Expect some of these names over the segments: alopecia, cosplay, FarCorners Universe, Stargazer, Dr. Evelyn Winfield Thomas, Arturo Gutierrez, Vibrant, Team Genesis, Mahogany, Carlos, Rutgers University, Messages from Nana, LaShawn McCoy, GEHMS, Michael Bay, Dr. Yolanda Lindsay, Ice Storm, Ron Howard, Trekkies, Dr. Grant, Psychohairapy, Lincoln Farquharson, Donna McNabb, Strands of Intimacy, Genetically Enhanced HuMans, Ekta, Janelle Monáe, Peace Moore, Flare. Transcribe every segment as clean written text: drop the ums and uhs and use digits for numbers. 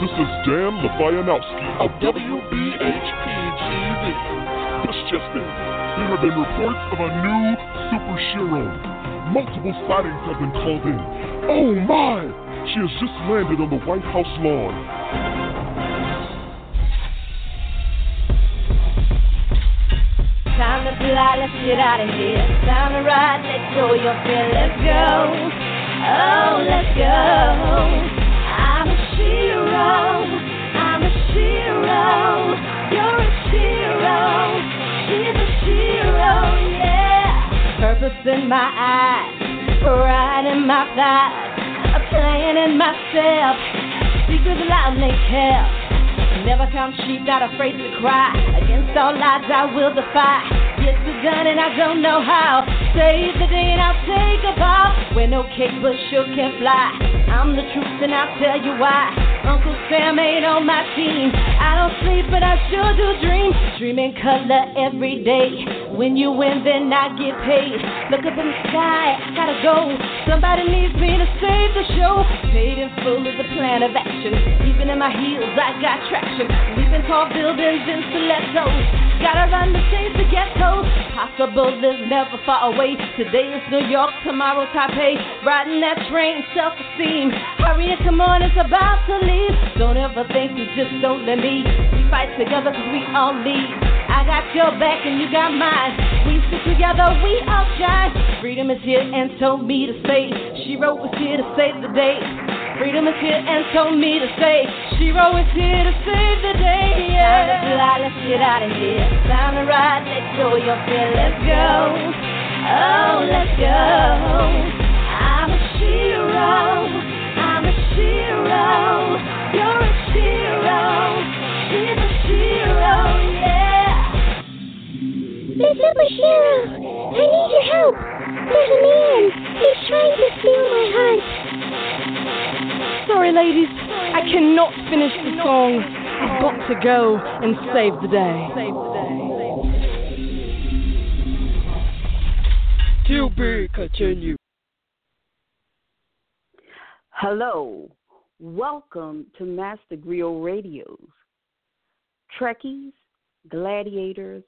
This is Dan Levianowski of WBHPGV. Just in, there have been reports of a new super shero. Multiple sightings have been called in. Oh my! She has just landed on the White House lawn. Time to fly, let's get out of here. Time to ride, let go your fear, let's go. Oh, let's go. I'm a shero. I'm a shero. You're a shero. She's a hero, yeah. Purpose in my eyes, pride in my thighs, a plan in myself. Speak with loud like hell. Never come sheep, not afraid to cry. Against all odds, I will defy. Get the gun and I don't know how. Save the day and I'll take a bow. We're no cake, but sure can fly. I'm the truth and I'll tell you why. Uncle Sam ain't on my team. I don't sleep, but I sure do dream. Dream in color every day. When you win, then I get paid. Look up in the sky, I gotta go. Somebody needs me to save the show. Paid in full is the plan of action. Even in my heels, I got traction. Leaping tall buildings in stilettos. Gotta run to save the ghetto. Possible is never far away. Today is New York, tomorrow Taipei. Riding that train, self-esteem. Hurry and come on, it's about to leave. Don't ever think you just don't let me. We fight together cause we all lead. I got your back and you got mine. We stick together, we all shine. Freedom is here and told me to say. Shero is here to save the day. Freedom is here and told me to say. Shero is here to save the day, yeah. Time to fly, let's get out of here. Time to ride, let go your fear, let's go. Oh, let's go. I'm a shero. Shero, you're a shero, she's a shero, yeah. Miss Super Shero, I need your help. There's a man, he's trying to steal my heart. Sorry ladies, I cannot finish the song. I've got to go and save the day. Save the day. To be continued. Hello, welcome to Master Griot Radio's Trekkies, Gladiators,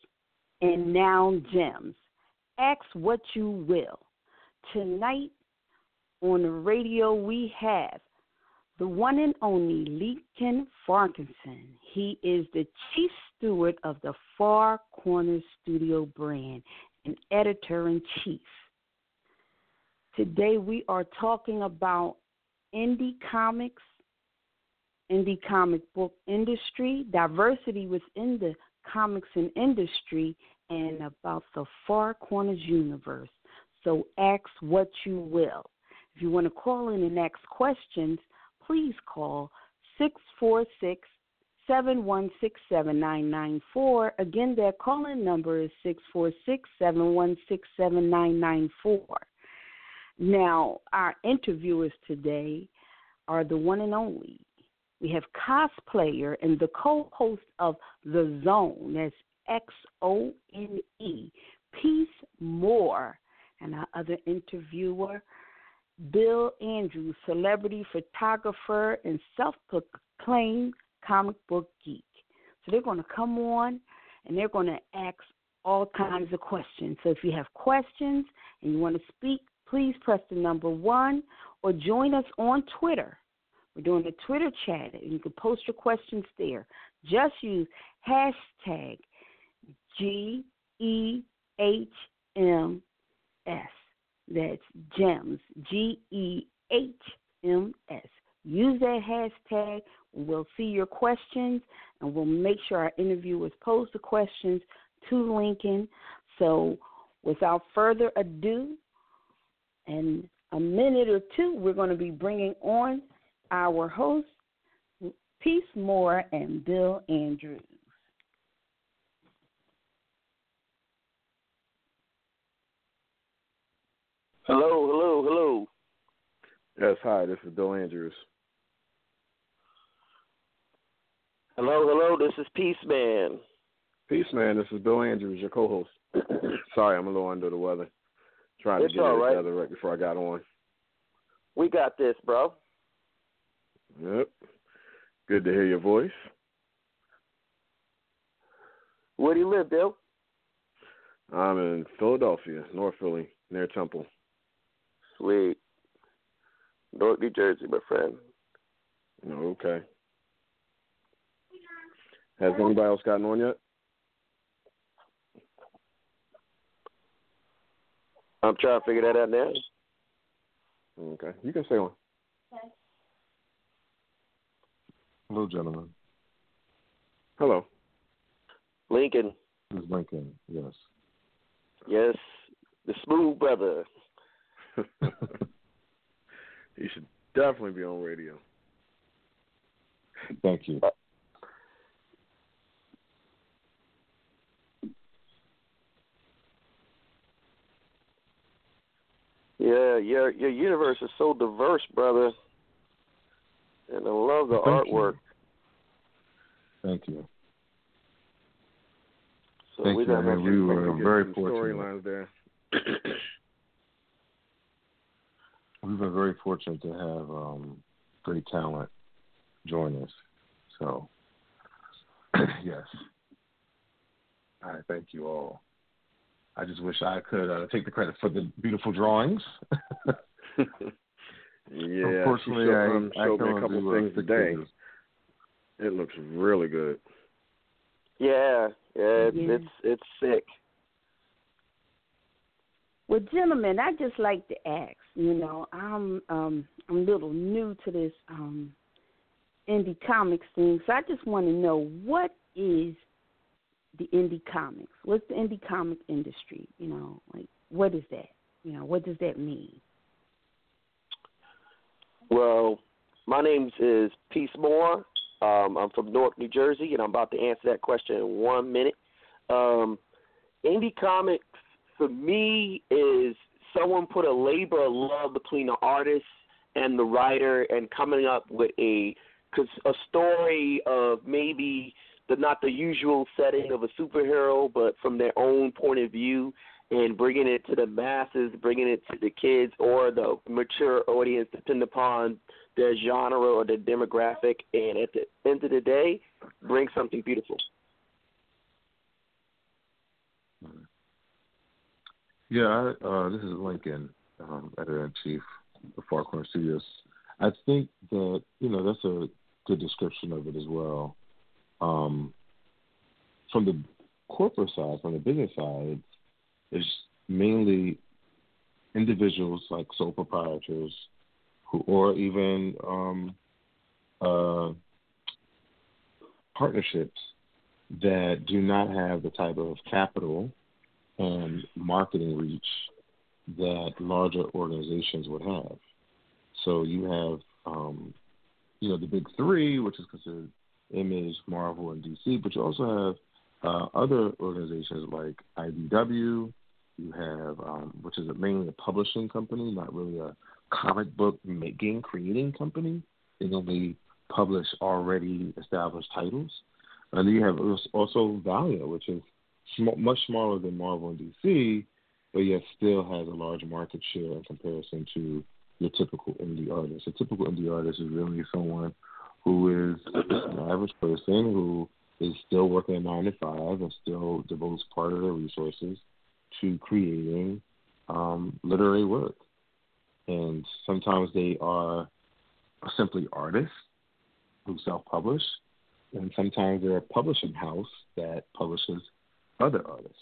and Noun Gems. Ask what you will. Tonight on the radio we have the one and only Lincoln Farquharson. He is the chief steward of the Far Corners Studio brand and editor-in-chief. Today we are talking about indie comics, indie comic book industry, diversity within the comics and industry, and about the Far Corners universe. So ask what you will. If you want to call in and ask questions, please call 646-716-7994. Again, their call-in number is 646-716-7994. Now, our interviewers today are the one and only. We have cosplayer and the co-host of The Xone, that's Xone, Peace Moore, and our other interviewer, Bill Andrews, celebrity photographer and self-proclaimed comic book geek. So they're going to come on, and they're going to ask all kinds of questions. So if you have questions and you want to speak, please press the number 1 or join us on Twitter. We're doing a Twitter chat, and you can post your questions there. Just use hashtag GEHMS. That's GEMS, GEHMS. Use that hashtag. We'll see your questions, and we'll make sure our interviewers pose the questions to Lincoln. So without further ado, in a minute or two, we're going to be bringing on our hosts, Peace Moore and Bill Andrews. Hello, hello, hello. Yes, hi, this is Bill Andrews. Hello, hello, this is Peaceman. Peaceman, this is Bill Andrews, your co-host. Sorry, I'm a little under the weather. Trying to get it together right before I got on. We got this, bro. Yep. Good to hear your voice. Where do you live, Bill? I'm in Philadelphia, North Philly, near Temple. Sweet. North New Jersey, my friend. Okay. Has anybody else gotten on yet? I'm trying to figure that out now. Okay. You can stay on. Okay. Hello, gentlemen. Hello. Lincoln. This is Lincoln, yes. Yes, the smooth brother. You should definitely be on radio. Thank you. Yeah, your universe is so diverse, brother. And I love the artwork. Thank you. Thank you. I mean, we were very fortunate. We've been very fortunate to have great talent join us. So, yes. I thank you all. I just wish I could take the credit for the beautiful drawings. Yeah, unfortunately, I showed me a couple things today. It looks really good. Yeah. It's sick. Well, gentlemen, I just like to ask. You know, I'm a little new to this indie comics thing, so I just want to know what is the indie comics? What's the indie comic industry? You know, like what is that? You know, what does that mean? Well, my name is Peace Moore. I'm from Newark, New Jersey, and I'm about to answer that question in 1 minute. Indie comics, for me, is someone put a labor of love between the artist and the writer and coming up with a story of maybe not the usual setting of a superhero, but from their own point of view, and bringing it to the masses, bringing it to the kids or the mature audience, depending upon their genre or their demographic, and at the end of the day, bring something beautiful. Yeah, this is Lincoln, editor-in-chief of Far Corners Studios. I think that, that's a good description of it as well. From the corporate side, from the business side, it's mainly individuals like sole proprietors or even partnerships that do not have the type of capital and marketing reach that larger organizations would have. So you have, the big three, which is considered Image, Marvel, and DC, but you also have other organizations like IDW, you have, which is mainly a publishing company, not really a comic book creating company. They only publish already established titles. And then you have also Valiant, which is much smaller than Marvel and DC, but yet still has a large market share in comparison to your typical indie artist. A typical indie artist is really someone who is an average person who is still working at 9 to 5 and still devotes part of their resources to creating literary work. And sometimes they are simply artists who self-publish, and sometimes they're a publishing house that publishes other artists.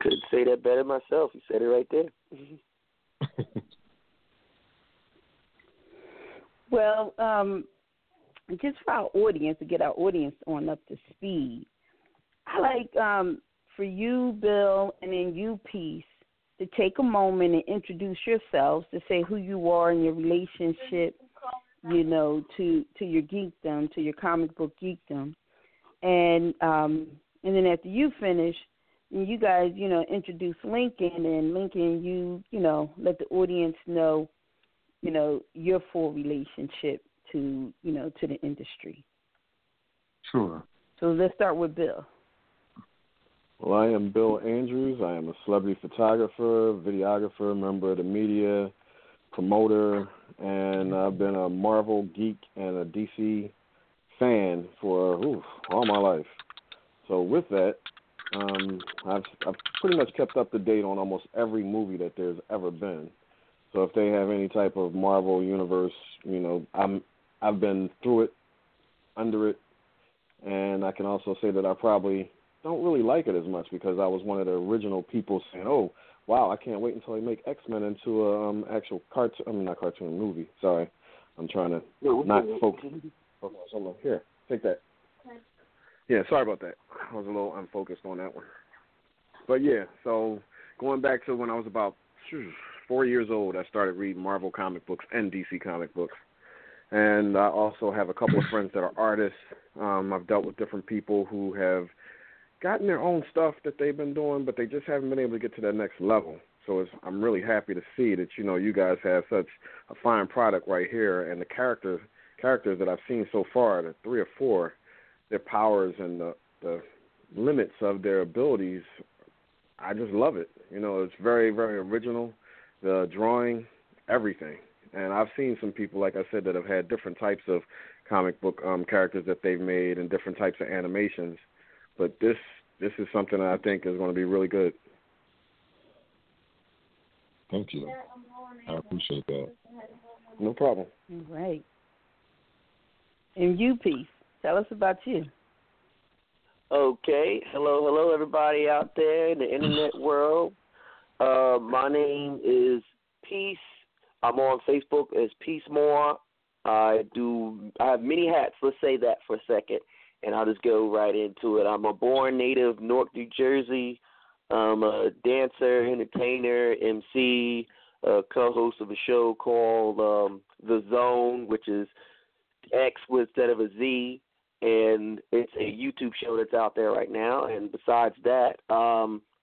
Couldn't say that better myself. You said it right there. Well, just for our audience, to get our audience on up to speed, I like for you, Bill, and then you, Peace, to take a moment and introduce yourselves, to say who you are and your relationship, you know, to your geekdom, to your comic book geekdom. And then after you finish, you guys, you know, introduce Lincoln, and Lincoln, you know, let the audience know, you know, your full relationship to, you know, to the industry. Sure. So let's start with Bill. Well, I am Bill Andrews. I am a celebrity photographer, videographer, member of the media, promoter, and I've been a Marvel geek and a DC fan for all my life. So with that, I've pretty much kept up to date on almost every movie that there's ever been. So if they have any type of Marvel universe, you know, I've been through it, under it, and I can also say that I probably don't really like it as much because I was one of the original people saying, "Oh, wow, I can't wait until they make X-Men into a actual cartoon. I mean, not cartoon, movie. Sorry, I'm trying to not focus. Oh, here, take that. Yeah, sorry about that. I was a little unfocused on that one. But yeah, so going back to when I was about 4 years old, I started reading Marvel comic books and DC comic books. And I also have a couple of friends that are artists. I've dealt with different people who have gotten their own stuff that they've been doing, but they just haven't been able to get to that next level. So I'm really happy to see that, you know, you guys have such a fine product right here. And the characters that I've seen so far, the 3 or 4, their powers and the limits of their abilities, I just love it. You know, it's very, very original. The drawing, everything. And I've seen some people, like I said, that have had different types of comic book characters that they've made and different types of animations. But this is something that I think is going to be really good. Thank you. I appreciate that. No problem. Right. And you, Peace, tell us about you. Okay. Hello, everybody out there in the internet world. My name is Peace. I'm on Facebook as Peace Moore. I have many hats. Let's say that for a second, and I'll just go right into it. I'm a born native Newark, New Jersey. I'm a dancer, entertainer, MC, co-host of a show called The Xone, which is X instead of a Z, and it's a YouTube show that's out there right now. And besides that,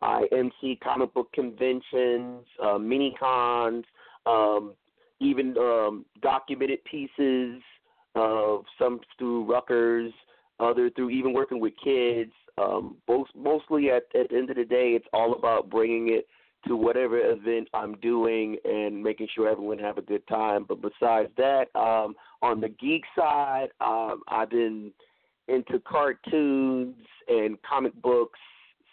I MC comic book conventions, mini-cons, even documented pieces, some through Rutgers, other through even working with kids. Mostly at the end of the day, it's all about bringing it to whatever event I'm doing and making sure everyone have a good time. But besides that, on the geek side, I've been into cartoons and comic books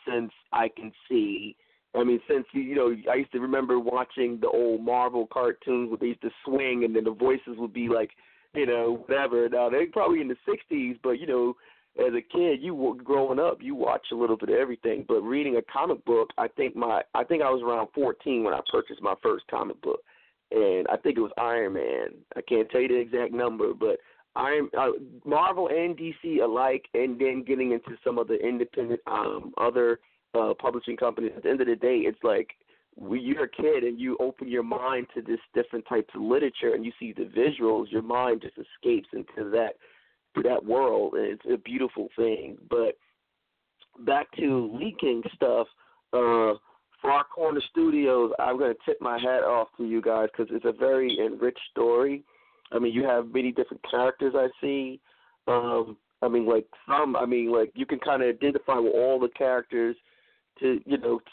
since I can see. I mean, since, you know, I used to remember watching the old Marvel cartoons where they used to swing and then the voices would be like, you know, whatever. Now, they're probably in the 60s, but, you know, as a kid, growing up, you watch a little bit of everything. But reading a comic book, I think I was around 14 when I purchased my first comic book. And I think it was Iron Man. I can't tell you the exact number, but Marvel and DC alike, and then getting into some of the independent other publishing companies. At the end of the day, it's like you're a kid and you open your mind to this different types of literature and you see the visuals, your mind just escapes into that world, and it's a beautiful thing. But back to leaking stuff, Far Corners Studios, I'm going to tip my hat off to you guys because it's a very enriched story. I mean, you have many different characters I see. You can kind of identify with all the characters to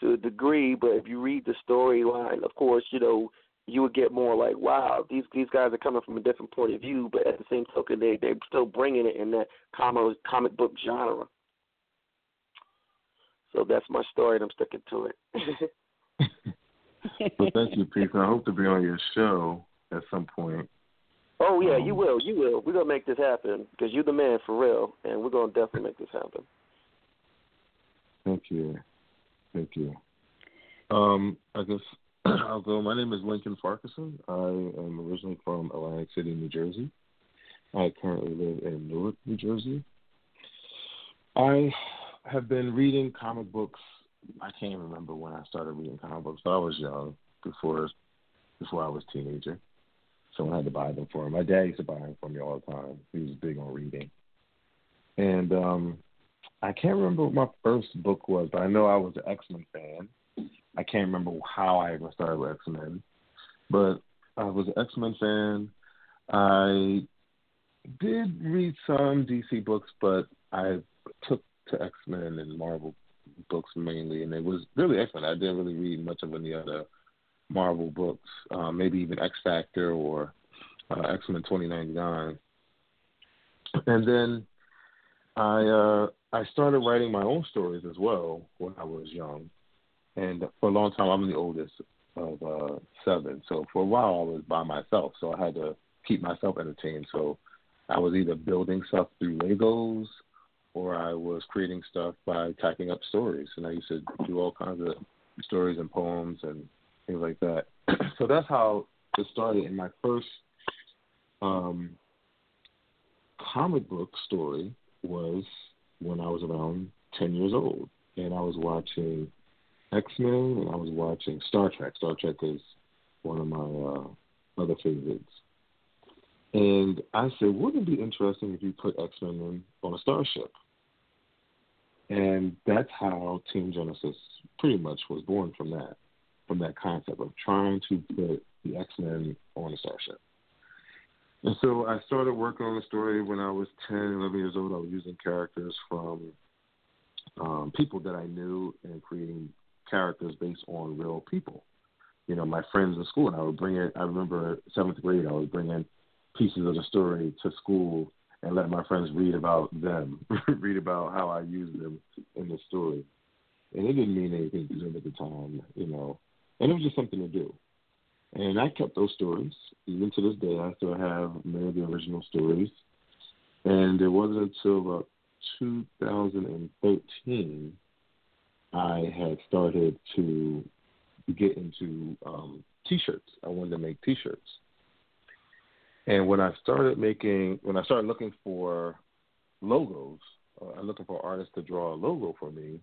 a degree, but if you read the storyline, of course, you know, you would get more like, wow, these guys are coming from a different point of view, but at the same token, they're still bringing it in that comic book genre. So that's my story, and I'm sticking to it. Well, thank you, Peter. I hope to be on your show at some point. Oh, yeah, you will. We're going to make this happen because you're the man for real, and we're going to definitely make this happen. Thank you. I guess I'll go. My name is Lincoln Farquharson. I am originally from Atlantic City, New Jersey. I currently live in Newark, New Jersey. I have been reading comic books I can't even remember when I started reading comic books, but I was young before I was a teenager. Someone had to buy them for me. My dad used to buy them for me all the time. He was big on reading. And I can't remember what my first book was, but I know I was an X-Men fan. I can't remember how I even started with X-Men, but I was an X-Men fan. I did read some DC books, but I took to X-Men and Marvel books mainly, and it was really X-Men. I didn't really read much of any other Marvel books, maybe even X-Factor or X-Men 2099. And then I started writing my own stories as well when I was young. And for a long time, I'm the oldest of seven. So for a while, I was by myself. So I had to keep myself entertained. So I was either building stuff through Legos or I was creating stuff by typing up stories. And I used to do all kinds of stories and poems and things like that. So that's how it started. And my first comic book story was when I was around 10 years old. And I was watching X-Men, and I was watching Star Trek. Star Trek is one of my other favorites. And I said, wouldn't it be interesting if you put X-Men on a starship? And that's how Team Genesis pretty much was born from that concept of trying to put the X-Men on a starship. And so I started working on the story when I was 10, 11 years old. I was using characters from people that I knew and creating characters based on real people. You know, my friends in school, and I would bring in, I remember seventh grade, I would bring in pieces of the story to school and let my friends read about them, read about how I used them in the story. And it didn't mean anything to them at the time, you know, and it was just something to do. And I kept those stories. Even to this day, I still have many of the original stories. And it wasn't until about 2013 I had started to get into T-shirts. I wanted to make T-shirts. And when I started looking for logos, looking for artists to draw a logo for me,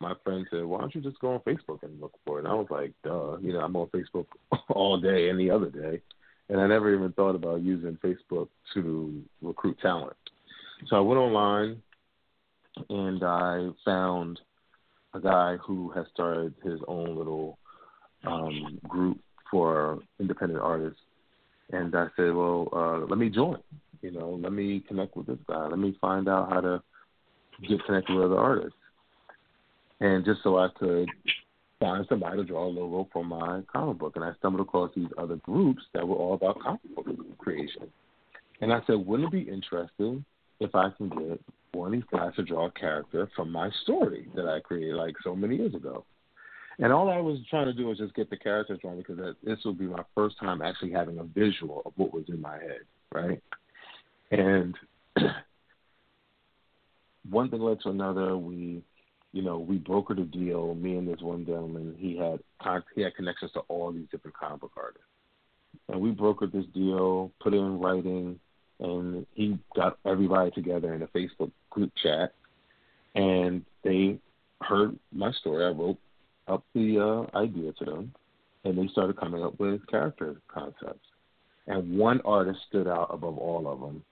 my friend said, why don't you just go on Facebook and look for it? And I was like, duh, you know, I'm on Facebook all day, any other day. And I never even thought about using Facebook to recruit talent. So I went online and I found a guy who has started his own little group for independent artists. And I said, well, let me join, you know, let me connect with this guy. Let me find out how to get connected with other artists. And just so I could find somebody to draw a logo for my comic book. And I stumbled across these other groups that were all about comic book creation. And I said, wouldn't it be interesting if I can get one of these guys to draw a character from my story that I created like so many years ago? And all I was trying to do was just get the characters drawn because this would be my first time actually having a visual of what was in my head, right? And one thing led to another. We brokered a deal, me and this one gentleman. He had connections to all these different comic book artists. And we brokered this deal, put it in writing, and he got everybody together in a Facebook group chat, and they heard my story. I wrote up the idea to them, and they started coming up with character concepts. And one artist stood out above all of them,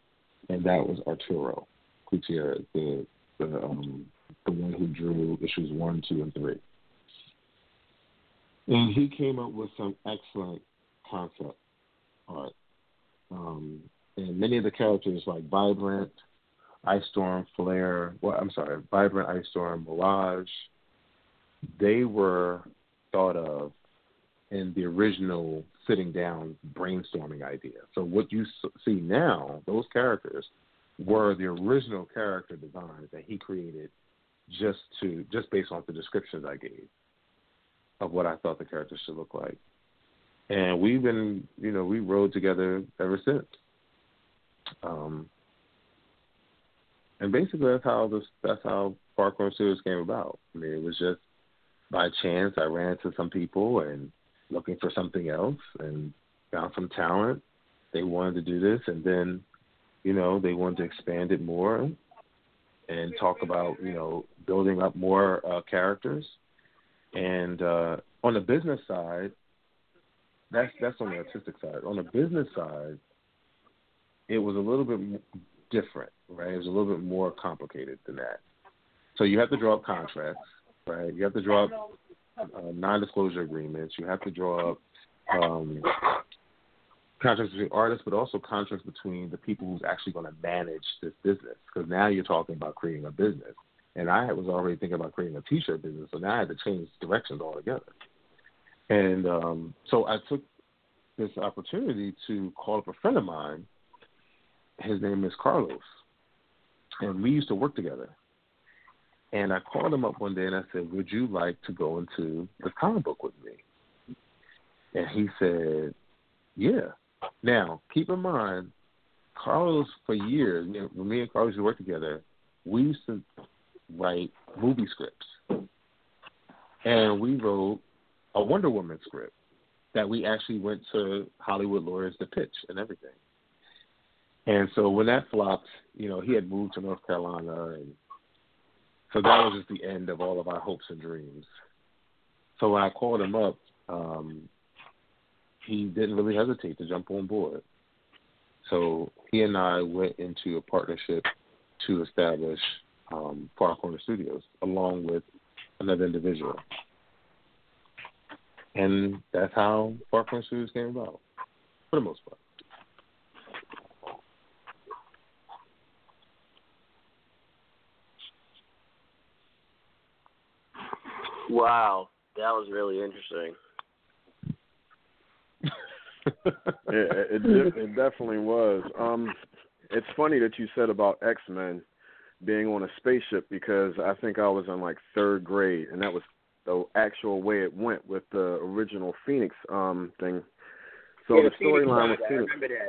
and that was Arturo Gutierrez, the one who drew issues 1, 2, and 3. And he came up with some excellent concept art. And many of the characters like Vibrant, Ice Storm, Flare, Vibrant, Ice Storm, Mirage, they were thought of in the original sitting down brainstorming idea. So what you see now, those characters were the original character designs that he created just based off the descriptions I gave of what I thought the characters should look like. And we've been, you know, we rode together ever since. And basically that's how Far Corners Studios came about. I mean, it was just by chance I ran into some people and looking for something else and found some talent. They wanted to do this, and then, you know, they wanted to expand it more and talk about, you know, building up more characters. And on the business side, that's on the artistic side. On the business side, it was a little bit different, right? It was a little bit more complicated than that. So you have to draw up contracts, right? You have to draw up non-disclosure agreements. You have to draw up contracts between artists, but also contracts between the people who's actually going to manage this business, because now you're talking about creating a business. And I was already thinking about creating a T-shirt business, so now I had to change directions altogether. And so I took this opportunity to call up a friend of mine. His name is Carlos, and we used to work together. And I called him up one day, and I said, would you like to go into the comic book with me? And he said, yeah. Now, keep in mind, Carlos, for years, when me and Carlos used to work together, we used to write movie scripts. And we wrote a Wonder Woman script that we actually went to Hollywood lawyers to pitch and everything. And so when that flopped, he had moved to North Carolina. And so that was just the end of all of our hopes and dreams. So when I called him up, he didn't really hesitate to jump on board. So he and I went into a partnership to establish Far Corners Studios, along with another individual. And that's how Far Corners Studios came about, for the most part. Wow, that was really interesting. Yeah, it definitely was. It's funny that you said about X-Men being on a spaceship, because I think I was in like third grade, and that was the actual way it went with the original Phoenix thing. So yeah, the storyline was Phoenix. I remember that.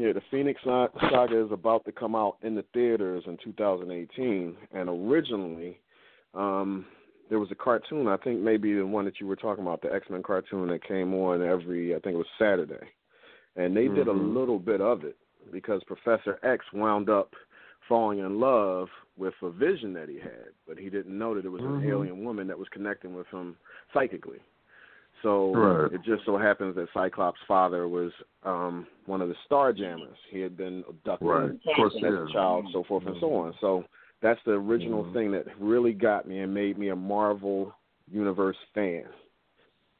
Yeah, the Phoenix Saga is about to come out in the theaters in 2018, and originally there was a cartoon, I think maybe the one that you were talking about, the X-Men cartoon that came on every, I think it was Saturday. And they did a little bit of it because Professor X wound up falling in love with a vision that he had, but he didn't know that it was an alien woman that was connecting with him psychically. So it just so happens that Cyclops' father was one of the Starjammers. He had been abducted as a child, so forth and so on. So that's the original thing that really got me and made me a Marvel Universe fan.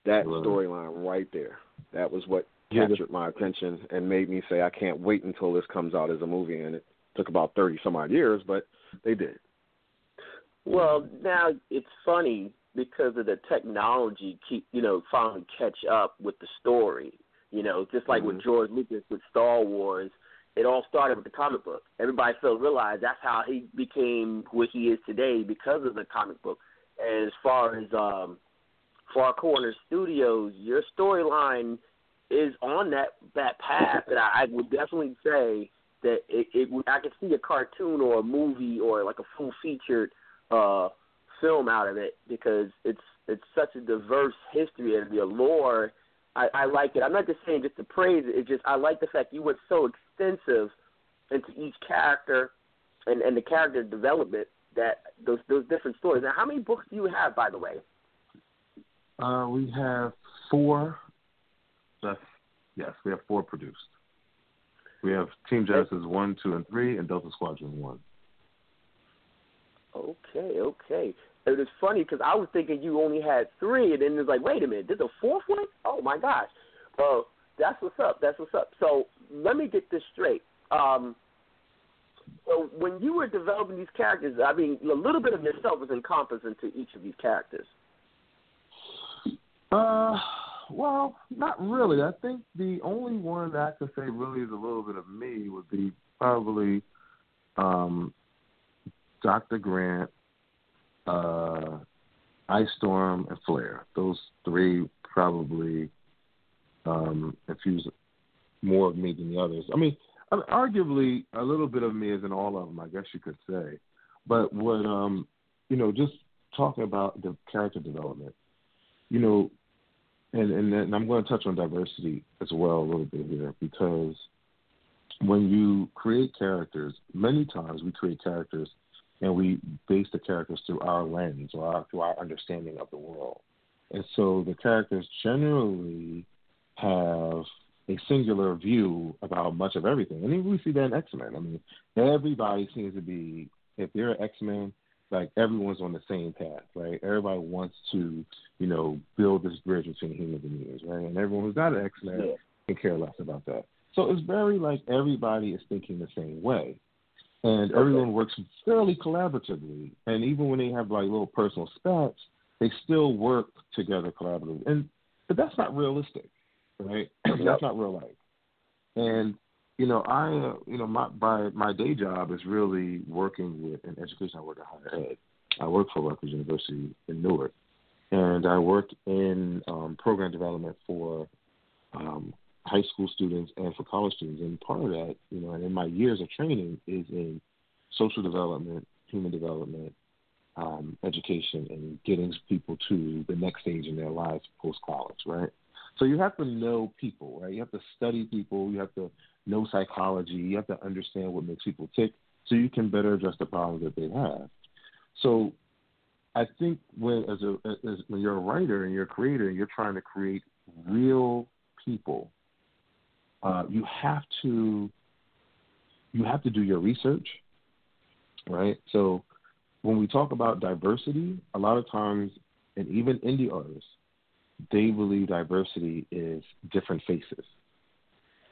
That storyline right there. That was what captured my attention and made me say, I can't wait until this comes out as a movie. And it took about 30-some-odd years, but they did. Well, now it's funny because of the technology, finally catch up with the story. Just like with George Lucas with Star Wars, it all started with the comic book. Everybody still realized that's how he became what he is today because of the comic book. And as far as Far Corners Studios, your storyline is on that path. And I would definitely say that I could see a cartoon or a movie or like a full-featured film out of it, because it's such a diverse history and the allure. I like it. I'm not just saying just to praise it. It's just I like the fact you went so extensive into each character and the character development, that those different stories. Now, how many books do you have, by the way? We have 4. Yes, we have 4 produced. We have Team Genesis 1, 2, and 3, and Delta Squadron 1. Okay. It was funny because I was thinking you only had 3, and then it's like, wait a minute, there's a 4th one? Oh, my gosh. That's what's up. So let me get this straight. So when you were developing these characters, I mean, a little bit of yourself was encompassed into each of these characters. Well, not really. I think the only one that I could say really is a little bit of me would be probably Dr. Grant, Ice Storm, and Flare. Those 3 probably infuse more of me than the others. I mean, arguably, a little bit of me is in all of them, I guess you could say. But what, just talking about the character development, and I'm going to touch on diversity as well a little bit here, because when you create characters, many times we create characters and we base the characters through our lens or through our understanding of the world. And so the characters generally have a singular view about much of everything. And even we see that in X-Men. I mean, everybody seems to be, if they're an X-Men, like everyone's on the same path, right? Everybody wants to, you know, build this bridge between humans and mutants, right? And everyone who's not an X-Men can care less about that. So it's very like everybody is thinking the same way. And everyone works fairly collaboratively. And even when they have like little personal spats, they still work together collaboratively. But that's not realistic, right? That's not real life. And, you know, my day job is really working with an education. I work at higher ed. I work for Rutgers University in Newark. And I work in program development for high school students and for college students. And part of that, you know, and in my years of training is in social development, human development, education, and getting people to the next stage in their lives post-college, right? So you have to know people, right? You have to study people. You have to know psychology. You have to understand what makes people tick so you can better address the problems that they have. So I think when you're a writer and you're a creator and you're trying to create real people, you have to do your research, right? So when we talk about diversity, a lot of times, and even indie artists, they believe diversity is different faces.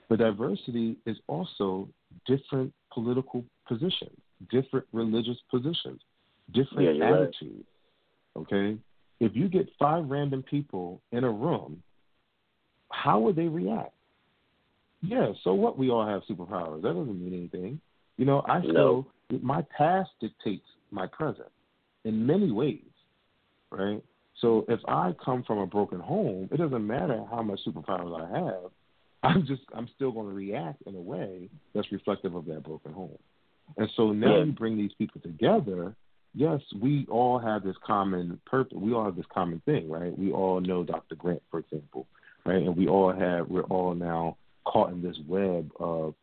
But diversity is also different political positions, different religious positions, different attitudes, okay? If you get 5 random people in a room, how would they react? Yeah, so what? We all have superpowers. That doesn't mean anything. You know, I feel my past dictates my present in many ways, right? So if I come from a broken home, it doesn't matter how much superpowers I have. I'm still going to react in a way that's reflective of that broken home. And so now you bring these people together. Yes, we all have this common purpose. We all have this common thing, right? We all know Dr. Grant, for example, right? And we're all now caught in this web of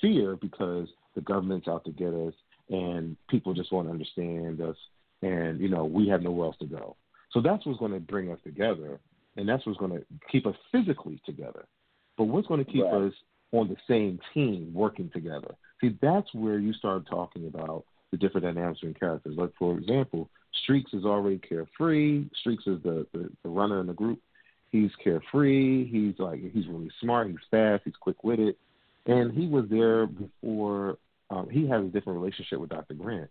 fear because the government's out to get us and people just want to understand us and, you know, we have nowhere else to go. So that's what's going to bring us together and that's what's going to keep us physically together. But what's going to keep us on the same team working together? See, that's where you start talking about the different dynamics and characters. Like, for example, Streaks is already carefree. Streaks is the runner in the group. He's carefree. He's really smart. He's fast. He's quick-witted. And he was there before he has a different relationship with Dr. Grant.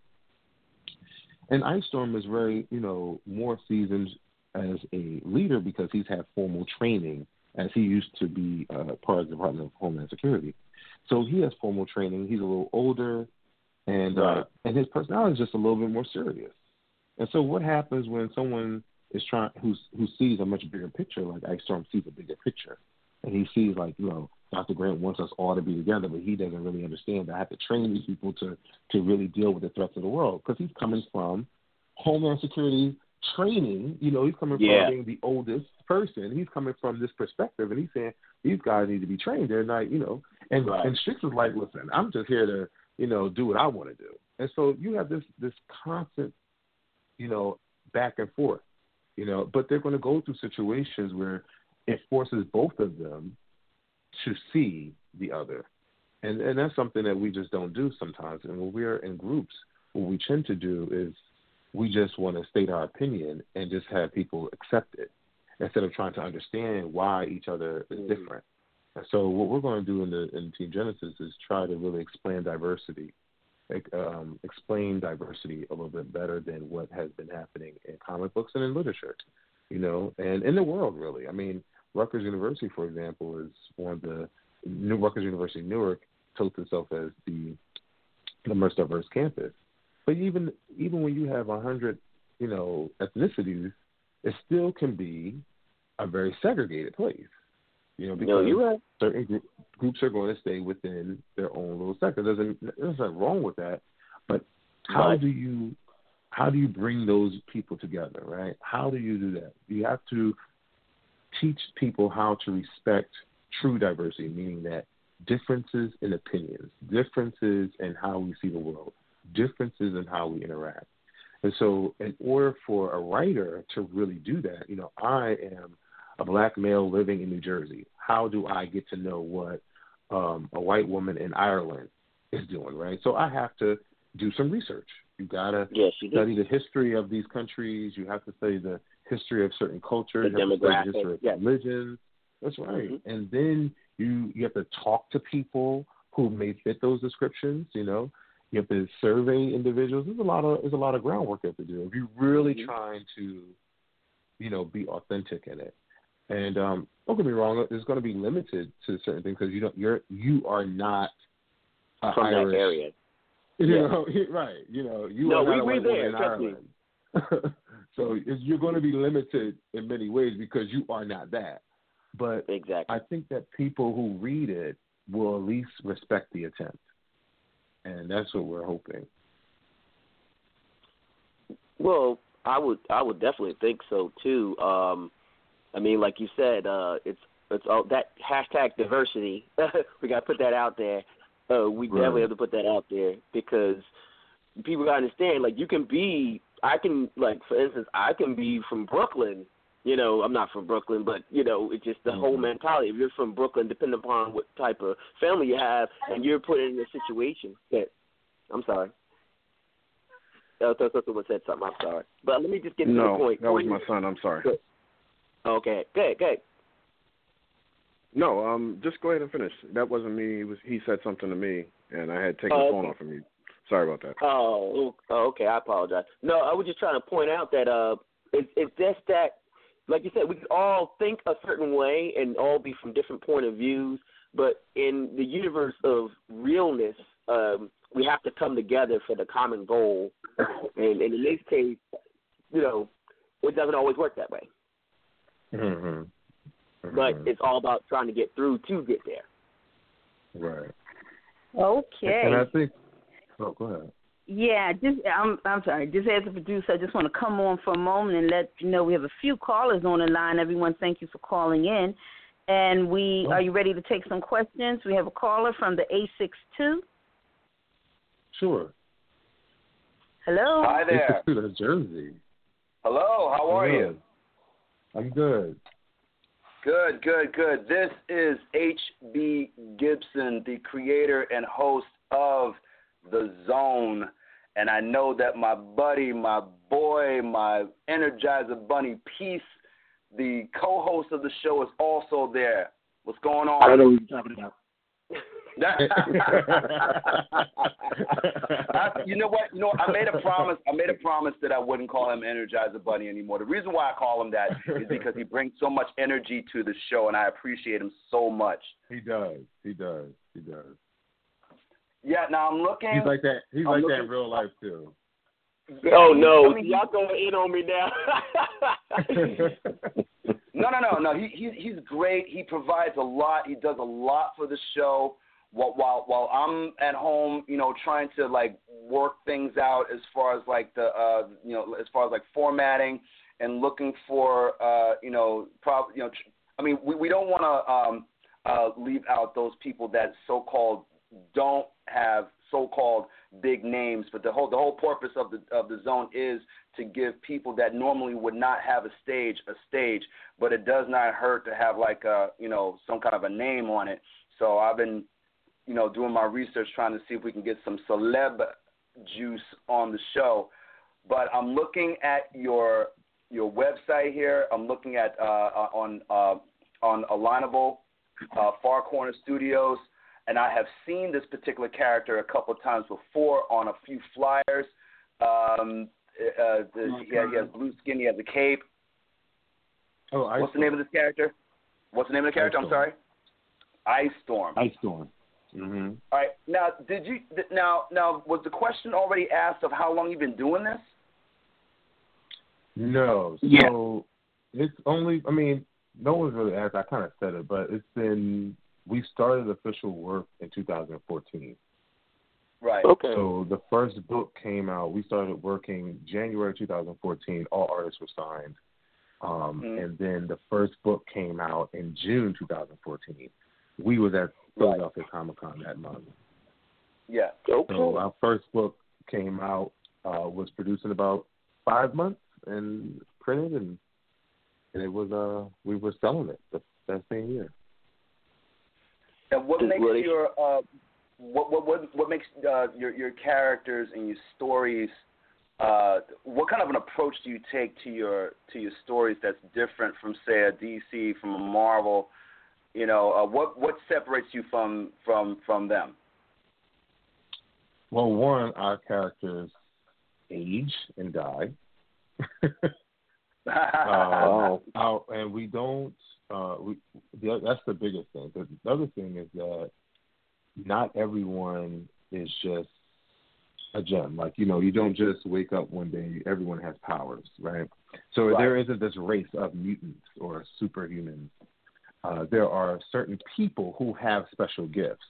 And Ice Storm is very, you know, more seasoned as a leader because he's had formal training as he used to be part of the Department of Homeland Security. So he has formal training. He's a little older, and his personality is just a little bit more serious. And so what happens when someone is who sees a much bigger picture, like Ice Storm sees a bigger picture, and he sees, like, you know, Dr. Grant wants us all to be together, but he doesn't really understand that I have to train these people to really deal with the threats of the world because he's coming from Homeland Security training. You know, he's coming from being the oldest person. He's coming from this perspective, and he's saying these guys need to be trained. They're not, you know. And Strix is like, listen, I'm just here to, you know, do what I want to do. And so you have this constant, you know, back and forth, you know. But they're going to go through situations where it forces both of them to see the other. And that's something that we just don't do sometimes. And when we're in groups, what we tend to do is we just want to state our opinion and just have people accept it instead of trying to understand why each other is different. And so what we're going to do in Team Genesis is try to really explain diversity a little bit better than what has been happening in comic books and in literature, you know, and in the world, really. I mean, Rutgers University, for example, is one of the new Rutgers University Newark totes itself as the most diverse campus. But even when you have 100, you know, ethnicities, it still can be a very segregated place, you know, because certain groups are going to stay within their own little sector. There's nothing wrong with that, but how do you bring those people together, right? How do you do that? You have to teach people how to respect true diversity, meaning that differences in opinions, differences in how we see the world, differences in how we interact. And so in order for a writer to really do that, you know, I am a black male living in New Jersey. How do I get to know what a white woman in Ireland is doing, right? So I have to do some research. You got to study the history of these countries. You have to study the history of certain cultures, the demographics, of religions. That's right. Mm-hmm. And then you have to talk to people who may fit those descriptions, you know. You have to survey individuals. There's a lot of groundwork you have to do if you're really trying to, you know, be authentic in it. And don't get me wrong, it's going to be limited to certain things because you are not from Irish, that area. You know, right? You know, you are not in Ireland. So you're going to be limited in many ways because you are not that. But I think that people who read it will at least respect the attempt. And that's what we're hoping. Well, I would definitely think so too. I mean, like you said, it's all that hashtag diversity. We got to put that out there. We definitely have to put that out there because people got to understand. Like, you can be, for instance, I can be from Brooklyn. You know, I'm not from Brooklyn, but, you know, it's just the whole mentality. If you're from Brooklyn, depending upon what type of family you have, and you're put in a situation that – I'm sorry. Someone said something. I'm sorry. But let me just get to the point. No, that was my son. I'm sorry. Good. Okay. Good. No, just go ahead and finish. That wasn't me. He said something to me, and I had taken the phone off of you. Sorry about that. Oh, okay. I apologize. No, I was just trying to point out that it's just that – like you said, we can all think a certain way and all be from different point of views, but in the universe of realness, we have to come together for the common goal. And in this case, you know, it doesn't always work that way. Mm-hmm. But it's all about trying to get through to get there. Right. Okay. And I think – oh, go ahead. Yeah, I'm sorry. Just as a producer, I just want to come on for a moment and let you know we have a few callers on the line. Everyone, thank you for calling in. And are you ready to take some questions? We have a caller from the 862. Sure. Hello. Hi there. 862, that's Jersey. Hello, how are you? I'm good. Good. This is H.B. Gibson, the creator and host of The Xone, and I know that my buddy, my boy, my Energizer Bunny Peace, the co-host of the show, is also there. What's going on? I don't know what you're talking about. You know what? I made a promise that I wouldn't call him Energizer Bunny anymore. The reason why I call him that is because he brings so much energy to the show, and I appreciate him so much. He does. Yeah, now I'm looking. He's like that in real life, too. Oh, no. Y'all going in on me now. No. He's great. He provides a lot. He does a lot for the show. While I'm at home, you know, trying to, like, work things out as far as, like, the, you know, as far as, like, formatting and looking for, you know, I mean, we don't want to leave out those people that so-called don't have so-called big names, but the whole purpose of the Xone is to give people that normally would not have a stage, but it does not hurt to have, like, a, you know, some kind of a name on it. So I've been, you know, doing my research trying to see if we can get some celeb juice on the show. But I'm looking at your website here. I'm looking at on Alignable, Far Corners Studios. And I have seen this particular character a couple of times before on a few flyers. He has blue skin. He has a cape. Oh, what's the name of this character? I'm sorry. Ice Storm. Mm-hmm. All right. Now, Now, was the question already asked of how long you've been doing this? No. So it's only. I mean, no one's really asked. I kind of said it, but it's been. We started official work in 2014. Right. Okay. So the first book came out. We started working January 2014. All artists were signed. And then the first book came out in June 2014. we was at Philadelphia Comic-Con that month. Yeah. Okay. So our first book came out, was produced in about 5 months and printed, and it was we were selling it that same year. And what makes your what makes your characters and your stories? What kind of an approach do you take to your stories that's different from, say, a DC, from a Marvel? You know, what separates you from them? Well, one, our characters age and die, and we don't. That's the biggest thing. The other thing is that not everyone is just a gem. Like, you know, you don't just wake up one day. Everyone has powers, right? So there isn't this race of mutants or superhumans. There are certain people who have special gifts.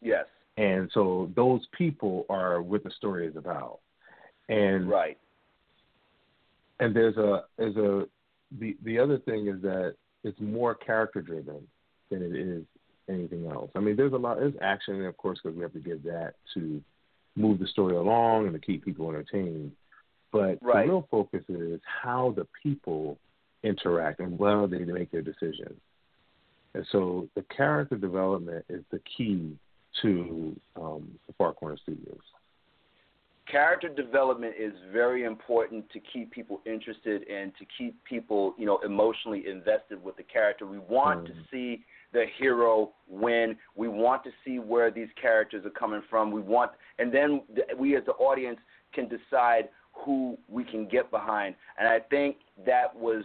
Yes. And so those people are what the story is about. And and the other thing is that it's more character driven than it is anything else. I mean, there's action, and of course, because we have to give that to move the story along and to keep people entertained. But the real focus is how the people interact and how they make their decisions. And so the character development is the key to the Far Corners Studios. Character development is very important to keep people interested and to keep people, you know, emotionally invested with the character. We want to see the hero win. We want to see where these characters are coming from. And then we as the audience can decide who we can get behind. And I think that was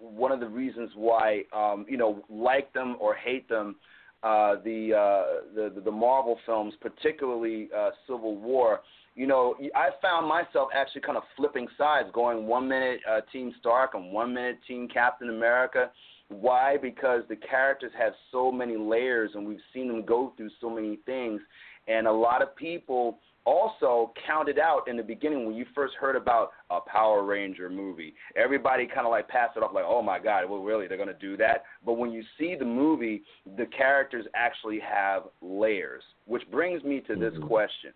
one of the reasons why, you know, like them or hate them, the Marvel films, particularly Civil War. You know, I found myself actually kind of flipping sides, going 1 minute Team Stark and 1 minute Team Captain America. Why? Because the characters have so many layers, and we've seen them go through so many things. And a lot of people also counted out in the beginning when you first heard about a Power Ranger movie. Everybody kind of like passed it off like, oh, my God, well, really, they're going to do that? But when you see the movie, the characters actually have layers, which brings me to this question.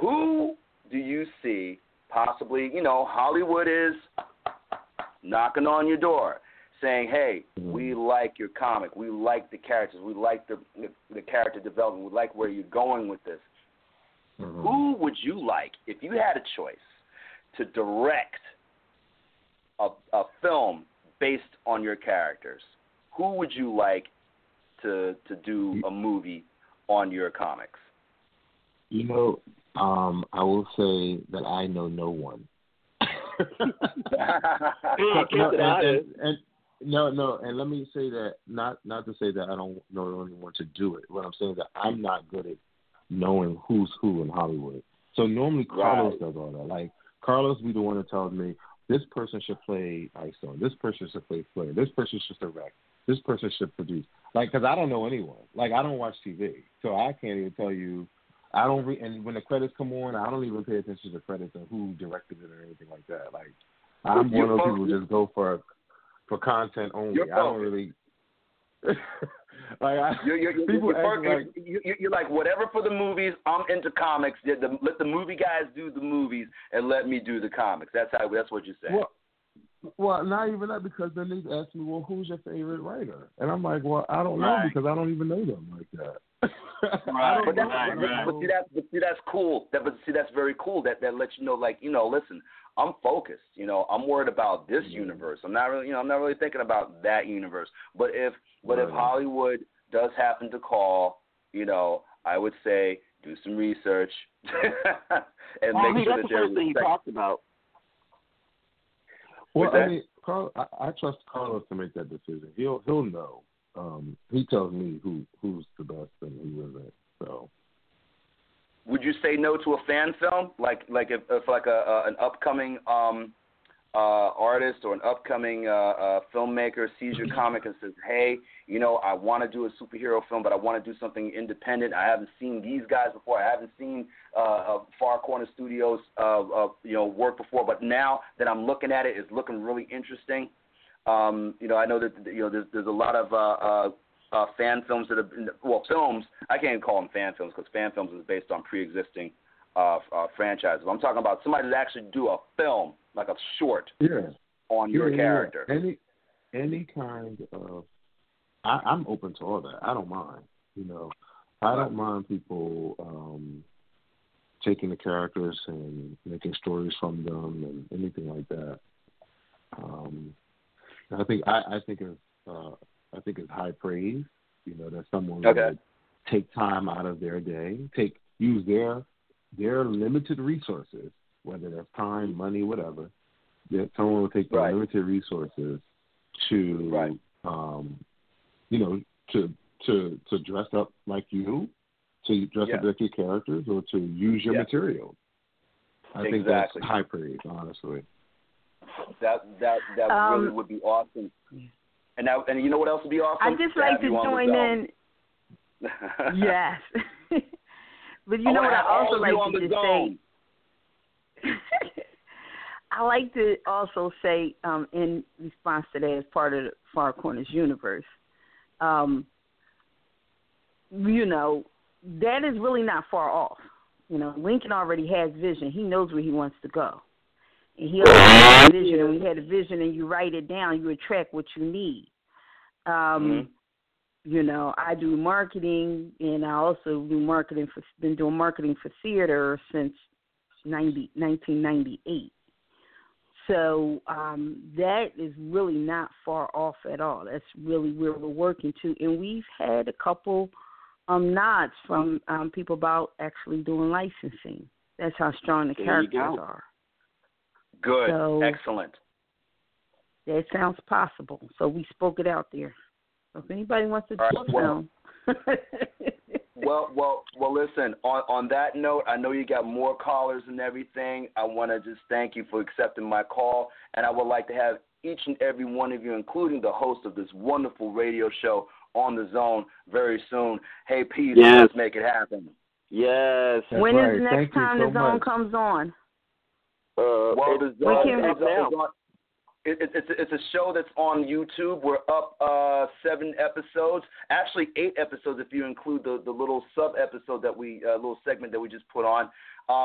Who do you see possibly, you know, Hollywood is knocking on your door saying, hey, we like your comic. We like the characters. We like the character development. We like where you're going with this. Mm-hmm. Who would you like, if you had a choice, to direct a film based on your characters? Who would you like to do a movie on your comics? You know, I will say that I know no one. And let me say that not to say that I don't know anyone to do it. What I'm saying is that I'm not good at knowing who's who in Hollywood. So normally Carlos does all that. Like, Carlos be the one that tells me this person should play Ice Storm, this person should play Flare, this person should direct, this person should produce. Like, because I don't know anyone. Like, I don't watch TV, so I can't even tell you. I don't and when the credits come on, I don't even pay attention to the credits and who directed it or anything like that. Like, I'm one of those people who just go for content only. I don't really you're like, whatever for the movies. I'm into comics. Let the movie guys do the movies and let me do the comics. That's what you say. Well, not even that, because then they ask me, well, who's your favorite writer? And I'm like, well, I don't know, because I don't even know them like that. That's cool. That's very cool. That lets you know, like, you know, listen, I'm focused. You know, I'm worried about this universe. I'm not really thinking about that universe. But if Hollywood does happen to call, you know, I would say do some research and make sure that they're the first thing he talked about. Well, I mean, I trust Carlos to make that decision. He'll know. He tells me who's the best and who isn't. So, would you say no to a fan film, like if like an upcoming artist or an upcoming filmmaker sees your comic and says, hey, you know, I want to do a superhero film, but I want to do something independent. I haven't seen these guys before. I haven't seen Far Corners Studios, you know, work before. But now that I'm looking at it, it's looking really interesting. You know, I know that, you know, there's a lot of fan films that have been, well, films, I can't call them fan films because fan films is based on pre-existing franchises. I'm talking about somebody that actually do a film, like a short, on your character. Any kind of, I'm open to all that. I don't mind, you know. I don't mind people taking the characters and making stories from them and anything like that. I think it's high praise, you know, that someone would take time out of their day, use their limited resources, whether that's time, money, whatever, that someone would take their limited resources to, you know, to dress up like you, to dress up like your characters, or to use your material. I think that's high praise, honestly. That really would be awesome. And that, and you know what else would be awesome? I just like to join in. Yes. But you know what I also like to say? I like to also say, in response to that, as part of the Far Corners Universe, you know, that is really not far off. You know, Lincoln already has vision. He knows where he wants to go. And he already has a vision. And we had a vision, and you write it down. You attract what you need. You know, I do marketing, and I also do marketing for, been doing marketing for theater since 1998. So that is really not far off at all. That's really where we're working to. And we've had a couple nods from people about actually doing licensing. That's how strong the characters are. Good. So, excellent. That sounds possible. So we spoke it out there. So if anybody wants to talk now. Well, listen, on that note, I know you got more callers and everything. I want to just thank you for accepting my call, and I would like to have each and every one of you, including the host of this wonderful radio show on The Xone, very soon. Hey, Pete, let's make it happen. Yes. When is the next time The Xone comes on? Well, The Xone comes on. It's a show that's on YouTube. We're up 7 episodes, actually 8 episodes if you include the little sub episode that we little segment that we just put on.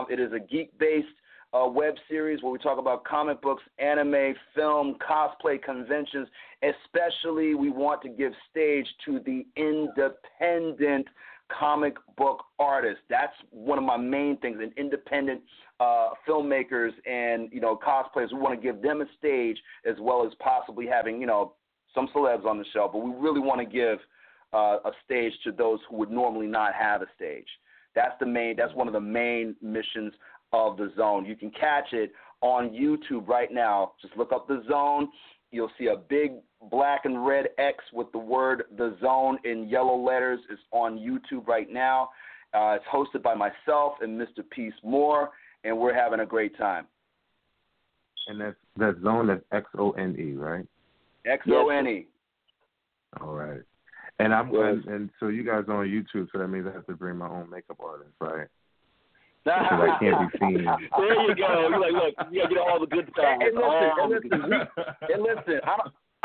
It is a geek based web series where we talk about comic books, anime, film, cosplay conventions. Especially, we want to give stage to the independent comic book artists. That's one of my main things, and independent filmmakers and, you know, cosplayers. We want to give them a stage as well as possibly having, you know, some celebs on the show, but we really want to give a stage to those who would normally not have a stage. That's one of the main missions of The Xone. You can catch it on YouTube right now. Just look up The Xone. You'll see a big black and red X with the word The Xone in yellow letters. It's on YouTube right now. It's hosted by myself and Mr. Peace Moore, and we're having a great time. And that's Xone, that's X-O-N-E, right? X-O-N-E. All right. And so you guys are on YouTube, so that means I have to bring my own makeup artist, right? I can't be seen. There you go. You're like, look, you gotta get all the good stuff. Listen,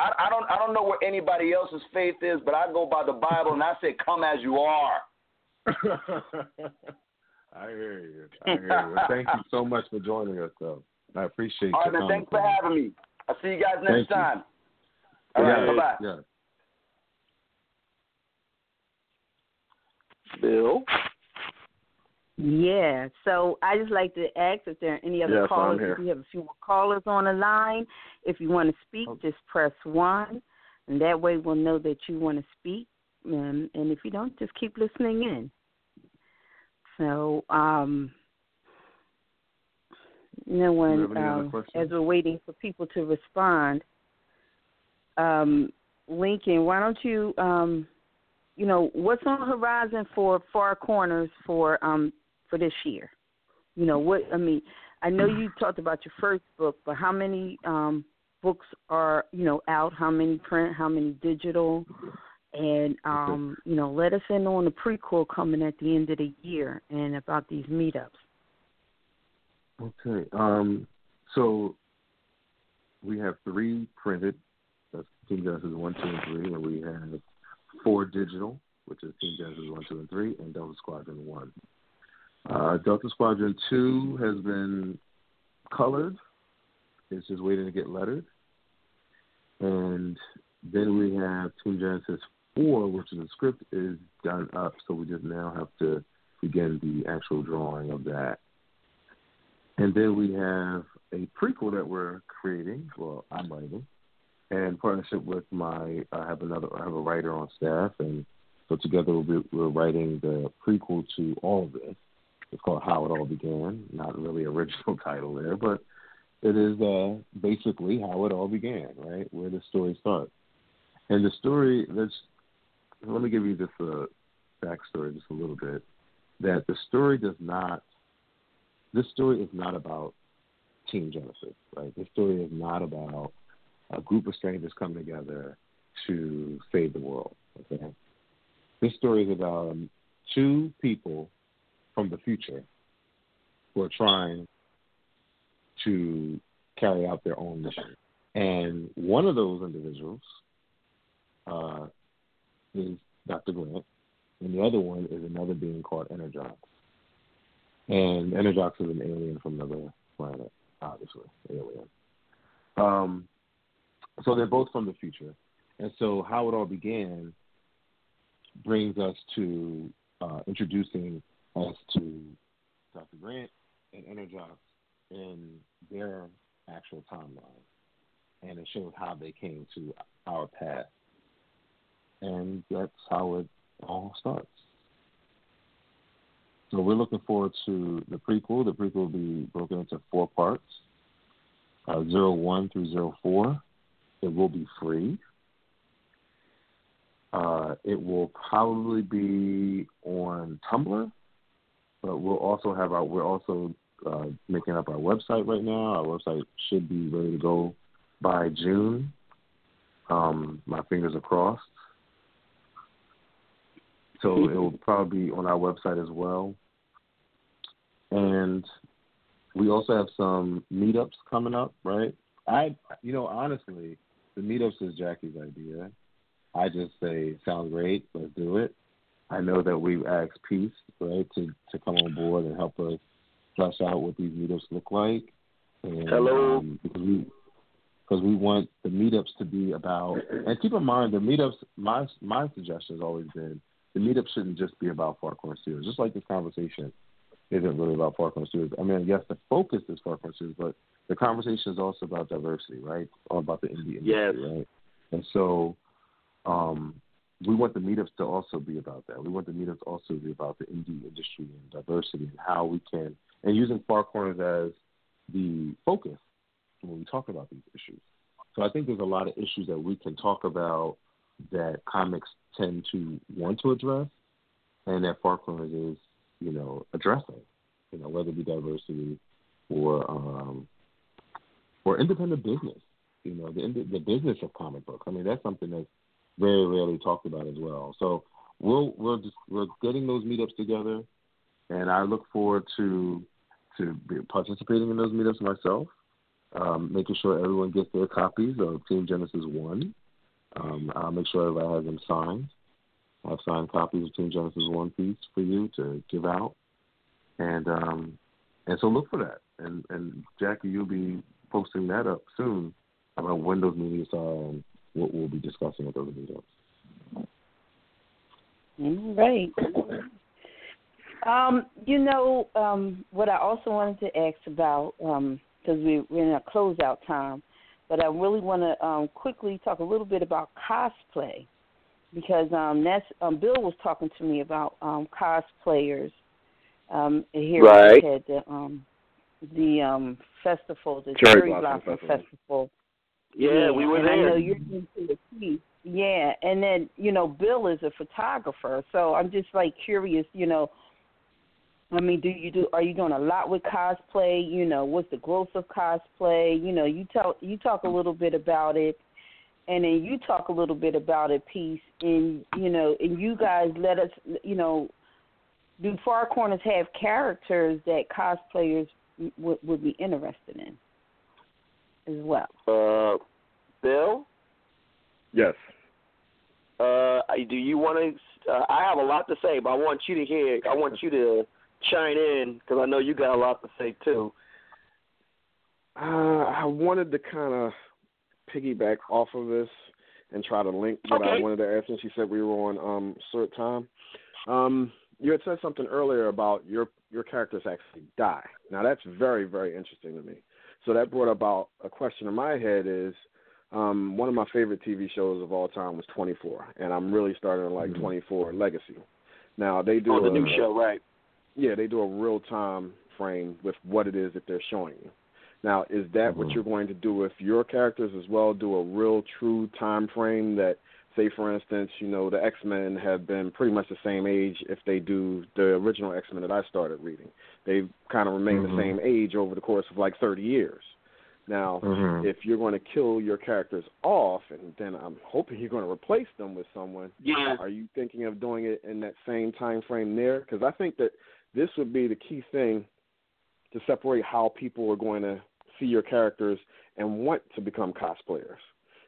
I don't know where anybody else's faith is, but I go by the Bible and I say, "Come as you are." I hear you. Well, thank you so much for joining us, though. I appreciate. All right, then, thanks for having me. I'll see you guys next time. All right, bye bye. Yeah. Bill. Yeah, so I just like to ask if there are any other callers. If we have a few more callers on the line, if you want to speak, just press 1, and that way we'll know that you want to speak. And if you don't, just keep listening in. So, no one, as we're waiting for people to respond, Lincoln, why don't you, you know, what's on the horizon for Far Corners for this year? You know, I know you talked about your first book, but how many books are, you know, out? How many print? How many digital? And, you know, let us in on the prequel coming at the end of the year and about these meetups. Okay. So we have 3 printed. That's Team Genesis 1, 2, and 3. And we have 4 digital, which is Team Genesis 1, 2, and 3, and Delta Squadron 1. Delta Squadron 2 has been colored. It's just waiting to get lettered. And then we have Team Genesis 4, which is the script is done up, so we just now have to begin the actual drawing of that. And then we have a prequel that we're creating, well, I'm writing, and partnership with my, I have a writer on staff, and so together we're writing the prequel to all of this. It's called How It All Began. Not really original title there, but it is basically how it all began, right? Where the story starts. And the story, let me give you just a backstory just a little bit, that this story is not about Team Genesis, right? This story is not about a group of strangers coming together to save the world, okay? This story is about 2 people from the future who are trying to carry out their own mission. And one of those individuals is Dr. Grant, and the other one is another being called Energox. And Energox is an alien from another planet, obviously, alien. So they're both from the future. And so How It All Began brings us to introducing us to Dr. Grant and Energox in their actual timeline. And it shows how they came to our path. And that's how it all starts. So we're looking forward to the prequel. The prequel will be broken into 4 parts, 01 through 04. It will be free. It will probably be on Tumblr, but we're also making up our website right now. Our website should be ready to go by June. My fingers are crossed. So it will probably be on our website as well. And we also have some meetups coming up, right? Honestly, the meetups is Jackie's idea. I just say, sounds great, let's do it. I know that we've asked Peace, right, to come on board and help us flesh out what these meetups look like. And, because we want the meetups to be about, and keep in mind, the meetups, my suggestion has always been, the meetup shouldn't just be about Far Corners Studios. Just like this conversation isn't really about Far Corners Studios. I mean, yes, the focus is Far Corners Studios, but the conversation is also about diversity, right? All about the indie industry, yes. Right? And so we want the meetups to also be about that. We want the meetups also to be about the indie industry and diversity and how we can, and using Far Corners as the focus when we talk about these issues. So I think there's a lot of issues that we can talk about that comics tend to want to address, and that Far Corners is, addressing, whether it be diversity or independent business, the business of comic books. I mean, that's something that's very rarely talked about as well. So we're getting those meetups together, and I look forward to participating in those meetups myself, making sure everyone gets their copies of Team Genesis 1. I'll make sure everybody has them signed. I have signed copies of Team Genesis 1 piece for you to give out. And so look for that. And Jackie, you'll be posting that up soon about when those meetings are and what we'll be discussing with those meetups. All right. What I also wanted to ask about, because we're in a closeout time, but I really want to quickly talk a little bit about cosplay, because Bill was talking to me about cosplayers here. Right. We had the festival, the Cherry Blossom Festival. Yeah, we were there. I know you're into the piece. Yeah, and then Bill is a photographer, so I'm just curious. I mean, are you doing a lot with cosplay? What's the growth of cosplay? You talk a little bit about it, and then you talk a little bit about it, Peace, and you guys let us, do Far Corners have characters that cosplayers would be interested in as well? Bill? Yes. Do you want to? I have a lot to say, but I want you to hear. I want you to chime in because I know you got a lot to say too. I wanted to kind of piggyback off of this and try to link what I wanted to ask since you said we were on short time. You had said something earlier about your characters actually die. Now that's very, very interesting to me. So that brought about a question in my head is, one of my favorite TV shows of all time was 24, and I'm really starting to like 24 Legacy. Now they do the new show, right? Yeah, they do a real time frame with what it is that they're showing you. Now, is that what you're going to do with your characters as well? Do a real true time frame that, say, for instance, you know, the X-Men have been pretty much the same age if they do the original X-Men that I started reading. They've kind of remained the same age over the course of like 30 years. Now, if you're going to kill your characters off, and then I'm hoping you're going to replace them with someone, are you thinking of doing it in that same time frame there? Because I think that this would be the key thing to separate how people are going to see your characters and want to become cosplayers.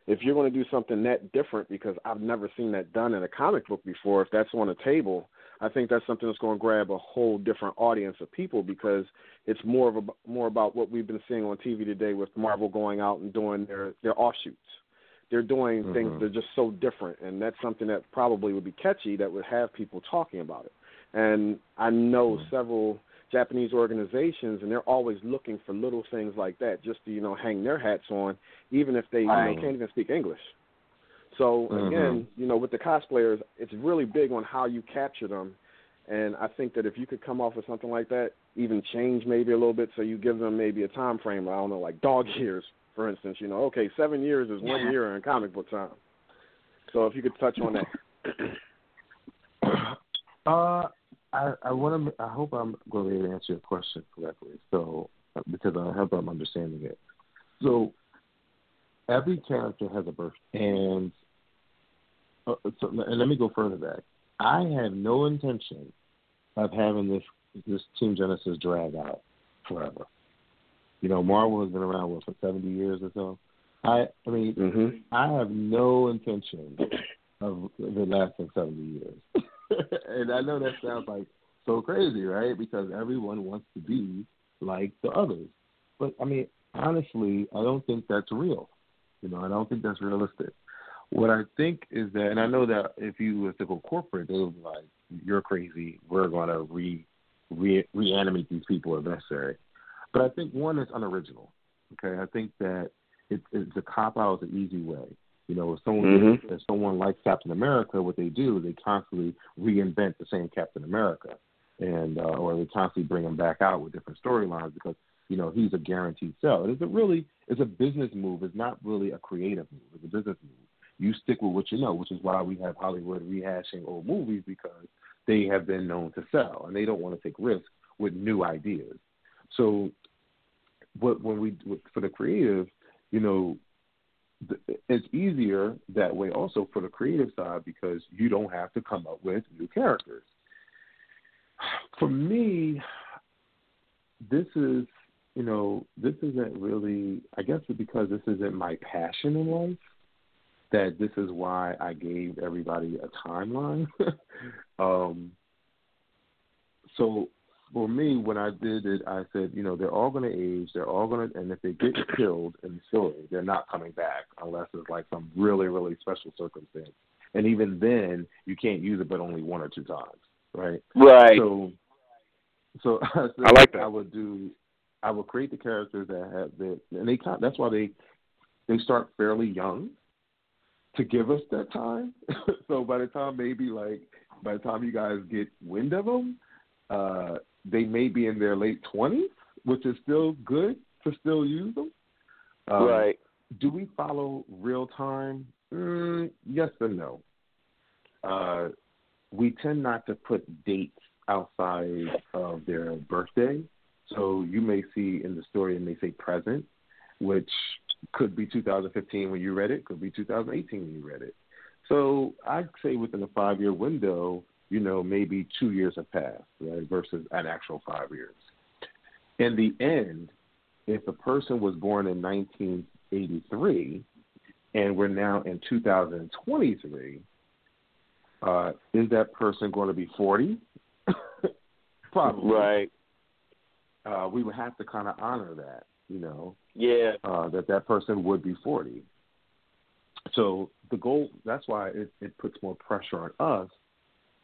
If you're going to do something that different, because I've never seen that done in a comic book before, if that's on a table, I think that's something that's going to grab a whole different audience of people because it's more about what we've been seeing on TV today with Marvel going out and doing their offshoots. They're doing things that are just so different, and that's something that probably would be catchy that would have people talking about it. And I know several Japanese organizations, and they're always looking for little things like that just to, you know, hang their hats on, even if they can't even speak English. So, again, you know, with the cosplayers, it's really big on how you capture them. And I think that if you could come off with something like that, even change maybe a little bit so you give them maybe a time frame, I don't know, like dog years, for instance. You know, okay, 7 years is 1 year in comic book time. So if you could touch on that. I hope I'm going to be able to answer your question correctly. So, because I hope I'm understanding it. So, every character has a birth, and let me go further back. I have no intention of having this Team Genesis drag out forever. You know, Marvel has been around for 70 years or so. I mean, I have no intention of it lasting 70 years. And I know that sounds like so crazy, right? Because everyone wants to be like the others. But, I mean, honestly, I don't think that's real. You know, I don't think that's realistic. What I think is that, and I know that if you were to go corporate, they would be like, you're crazy. We're going to reanimate these people if necessary. But I think, one, it's unoriginal. Okay? I think that it's a cop-out, it's an easy way. You know, if someone likes Captain America, what they do is they constantly reinvent the same Captain America, and or they constantly bring him back out with different storylines because, you know, he's a guaranteed sell. And it's a business move. It's not really a creative move. It's a business move. You stick with what you know, which is why we have Hollywood rehashing old movies because they have been known to sell, and they don't want to take risks with new ideas. So, for the creative, you know, it's easier that way also for the creative side because you don't have to come up with new characters. For me, this isn't really, I guess it's because this isn't my passion in life, that this is why I gave everybody a timeline. So for me, when I did it, I said, you know, they're all going to age, and if they get killed in the story, they're not coming back unless it's like some really, really special circumstance. And even then, you can't use it but only one or two times, right? Right. So I like that. I would create the characters that's why they start fairly young to give us that time. So by the time you guys get wind of them, they may be in their late 20s, which is still good to still use them. Right. Do we follow real time? Yes and no. We tend not to put dates outside of their birthday. So you may see in the story and they say present, which could be 2015 when you read it, could be 2018 when you read it. So I'd say within a 5-year window, you know, maybe 2 years have passed, right, versus an actual 5 years. In the end, if a person was born in 1983 and we're now in 2023, Is that person going to be 40? Probably. Right. We would have to kind of honor that, you know. Yeah. That person would be 40. So the goal, that's why it puts more pressure on us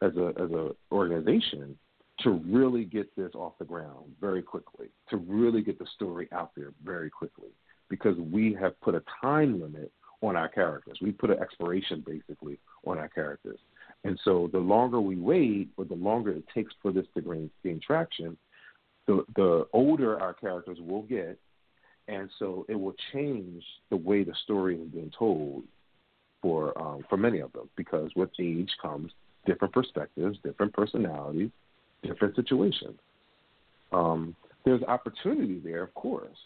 as a organization to really get this off the ground very quickly, to really get the story out there very quickly, because we have put a time limit on our characters. We put an expiration, basically, on our characters. And so the longer we wait, or the longer it takes for this to gain traction, the older our characters will get, and so it will change the way the story is being told for many of them, because with age comes different perspectives, different personalities, different situations. There's opportunity there, of course,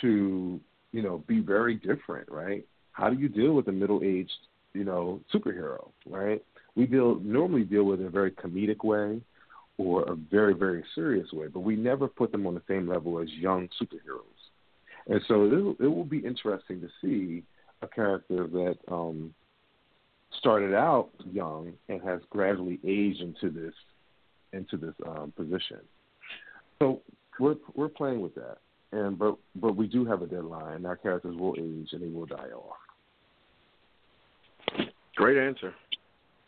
to, you know, be very different, right? How do you deal with a middle-aged, you know, superhero, right? We normally deal with it in a very comedic way or a very, very serious way, but we never put them on the same level as young superheroes. And so it will be interesting to see a character that started out young and has gradually aged into this position. So we're playing with that, but we do have a deadline. Our characters will age and they will die off. Great answer.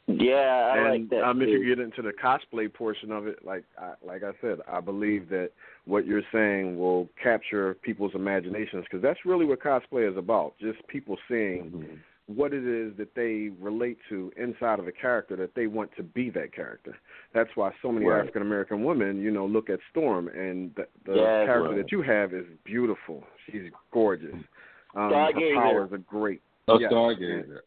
Yeah, like that. If you get into the cosplay portion of it, like I said, I believe that what you're saying will capture people's imaginations, because that's really what cosplay is about, just people seeing mm-hmm. what it is that they relate to inside of a character that they want to be that character. That's why so many right. African-American women, you know, look at Storm, and the yes, character right. that you have is beautiful. She's gorgeous. Her powers are great. Oh, yes. Stargazer.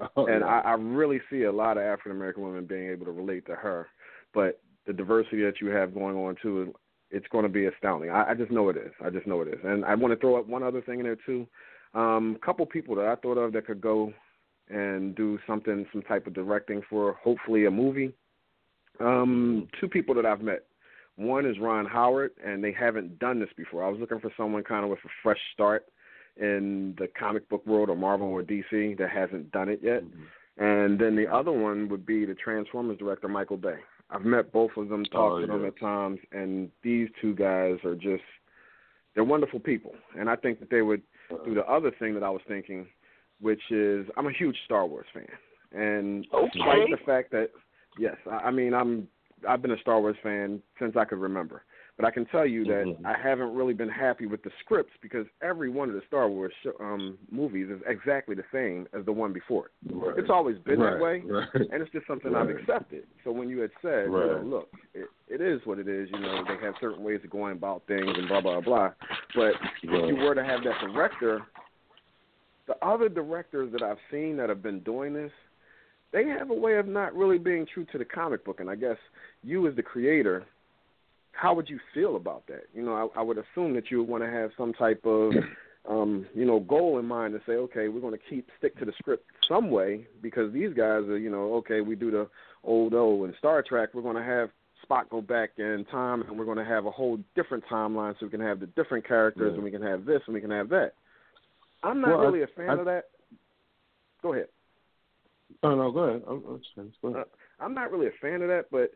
I really see a lot of African-American women being able to relate to her. But the diversity that you have going on, too, it's going to be astounding. I just know it is. And I want to throw up one other thing in there, too. A couple people that I thought of that could go and do some type of directing for hopefully a movie. Two people that I've met. One is Ron Howard, and they haven't done this before. I was looking for someone kind of with a fresh start in the comic book world, or Marvel or DC, that hasn't done it yet. Mm-hmm. And then the other one would be the Transformers director, Michael Bay. I've met both of them, talked to them at times, and these two guys are just, they're wonderful people. And I think that they would do the other thing that I was thinking, which is, I'm a huge Star Wars fan. And despite the fact that, yes, I mean, I've been a Star Wars fan since I could remember. But I can tell you that mm-hmm. I haven't really been happy with the scripts, because every one of the Star Wars movies is exactly the same as the one before. Right. It's always been right. that way, right. and it's just something right. I've accepted. So when you had said, right. you know, look, it is what it is. You know, they have certain ways of going about things and blah, blah, blah. But right. if you were to have that director, the other directors that I've seen that have been doing this, they have a way of not really being true to the comic book. And I guess you as the creator, how would you feel about that? You know, I would assume that you would want to have some type of, you know, goal in mind to say, okay, we're going to stick to the script some way, because these guys are, you know, okay, we do the old O and Star Trek, we're going to have Spock go back in time, and we're going to have a whole different timeline, so we can have the different characters, yeah. and we can have this, and we can have that. I'm not really a fan of that. Go ahead. Oh, no, go ahead. Go ahead. I'm not really a fan of that, but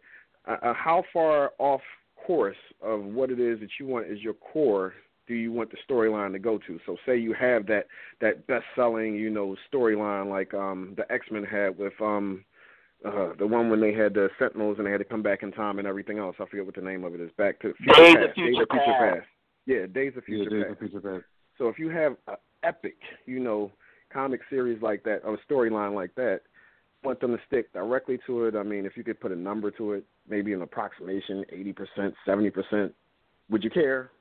how far off course of what it is that you want is your core do you want the storyline to go to? So say you have that best-selling, you know, storyline like the X-Men had with the one when they had the Sentinels and they had to come back in time and everything else. I forget what the name of it is. Back to the Future Past. Days of Future Past. Yeah, Days of Future Past. So if you have an epic, you know, comic series like that, or a storyline like that, want them to stick directly to it. I mean, if you could put a number to it, maybe an approximation, 80%, 70%, would you care?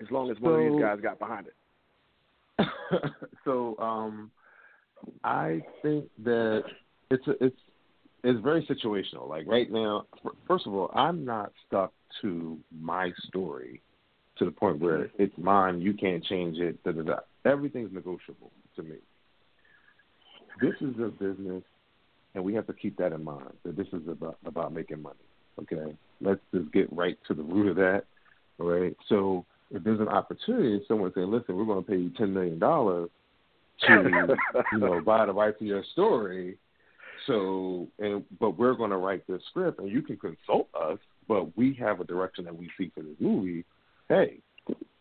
As long as one of these guys got behind it. So I think that it's very situational. Like right now, first of all, I'm not stuck to my story to the point where it's mine, you can't change it, da-da-da. Everything's negotiable to me. This is a business, and we have to keep that in mind, that this is about making money, okay? Let's just get right to the root of that, all right? So if there's an opportunity, someone saying, listen, we're going to pay you $10 million to, you know, buy the right to your story, So, but we're going to write this script, and you can consult us, but we have a direction that we see for this movie. Hey,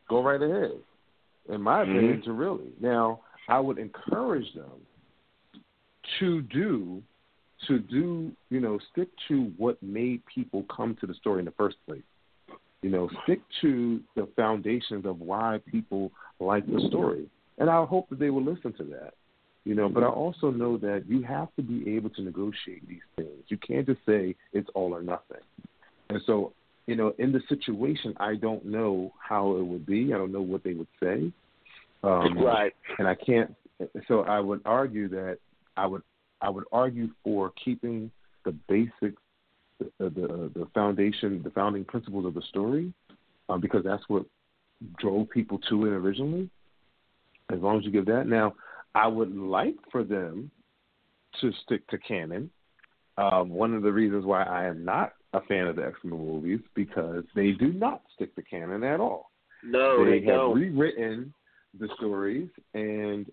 go right ahead. In my opinion, to really. Now, I would encourage them to do, you know, stick to what made people come to the story in the first place. You know, stick to the foundations of why people like the story. And I hope that they will listen to that. You know, but I also know that you have to be able to negotiate these things. You can't just say it's all or nothing. And so, you know, in the situation, I don't know how it would be. I don't know what they would say. Right. And I can't. So I would argue that I would argue for keeping the basics, the foundation, the founding principles of the story, because that's what drove people to it originally. As long as you give that. Now, I would like for them to stick to canon. One of the reasons why I am not a fan of the X-Men movies, because they do not stick to canon at all. No, they don't. They have rewritten the stories, and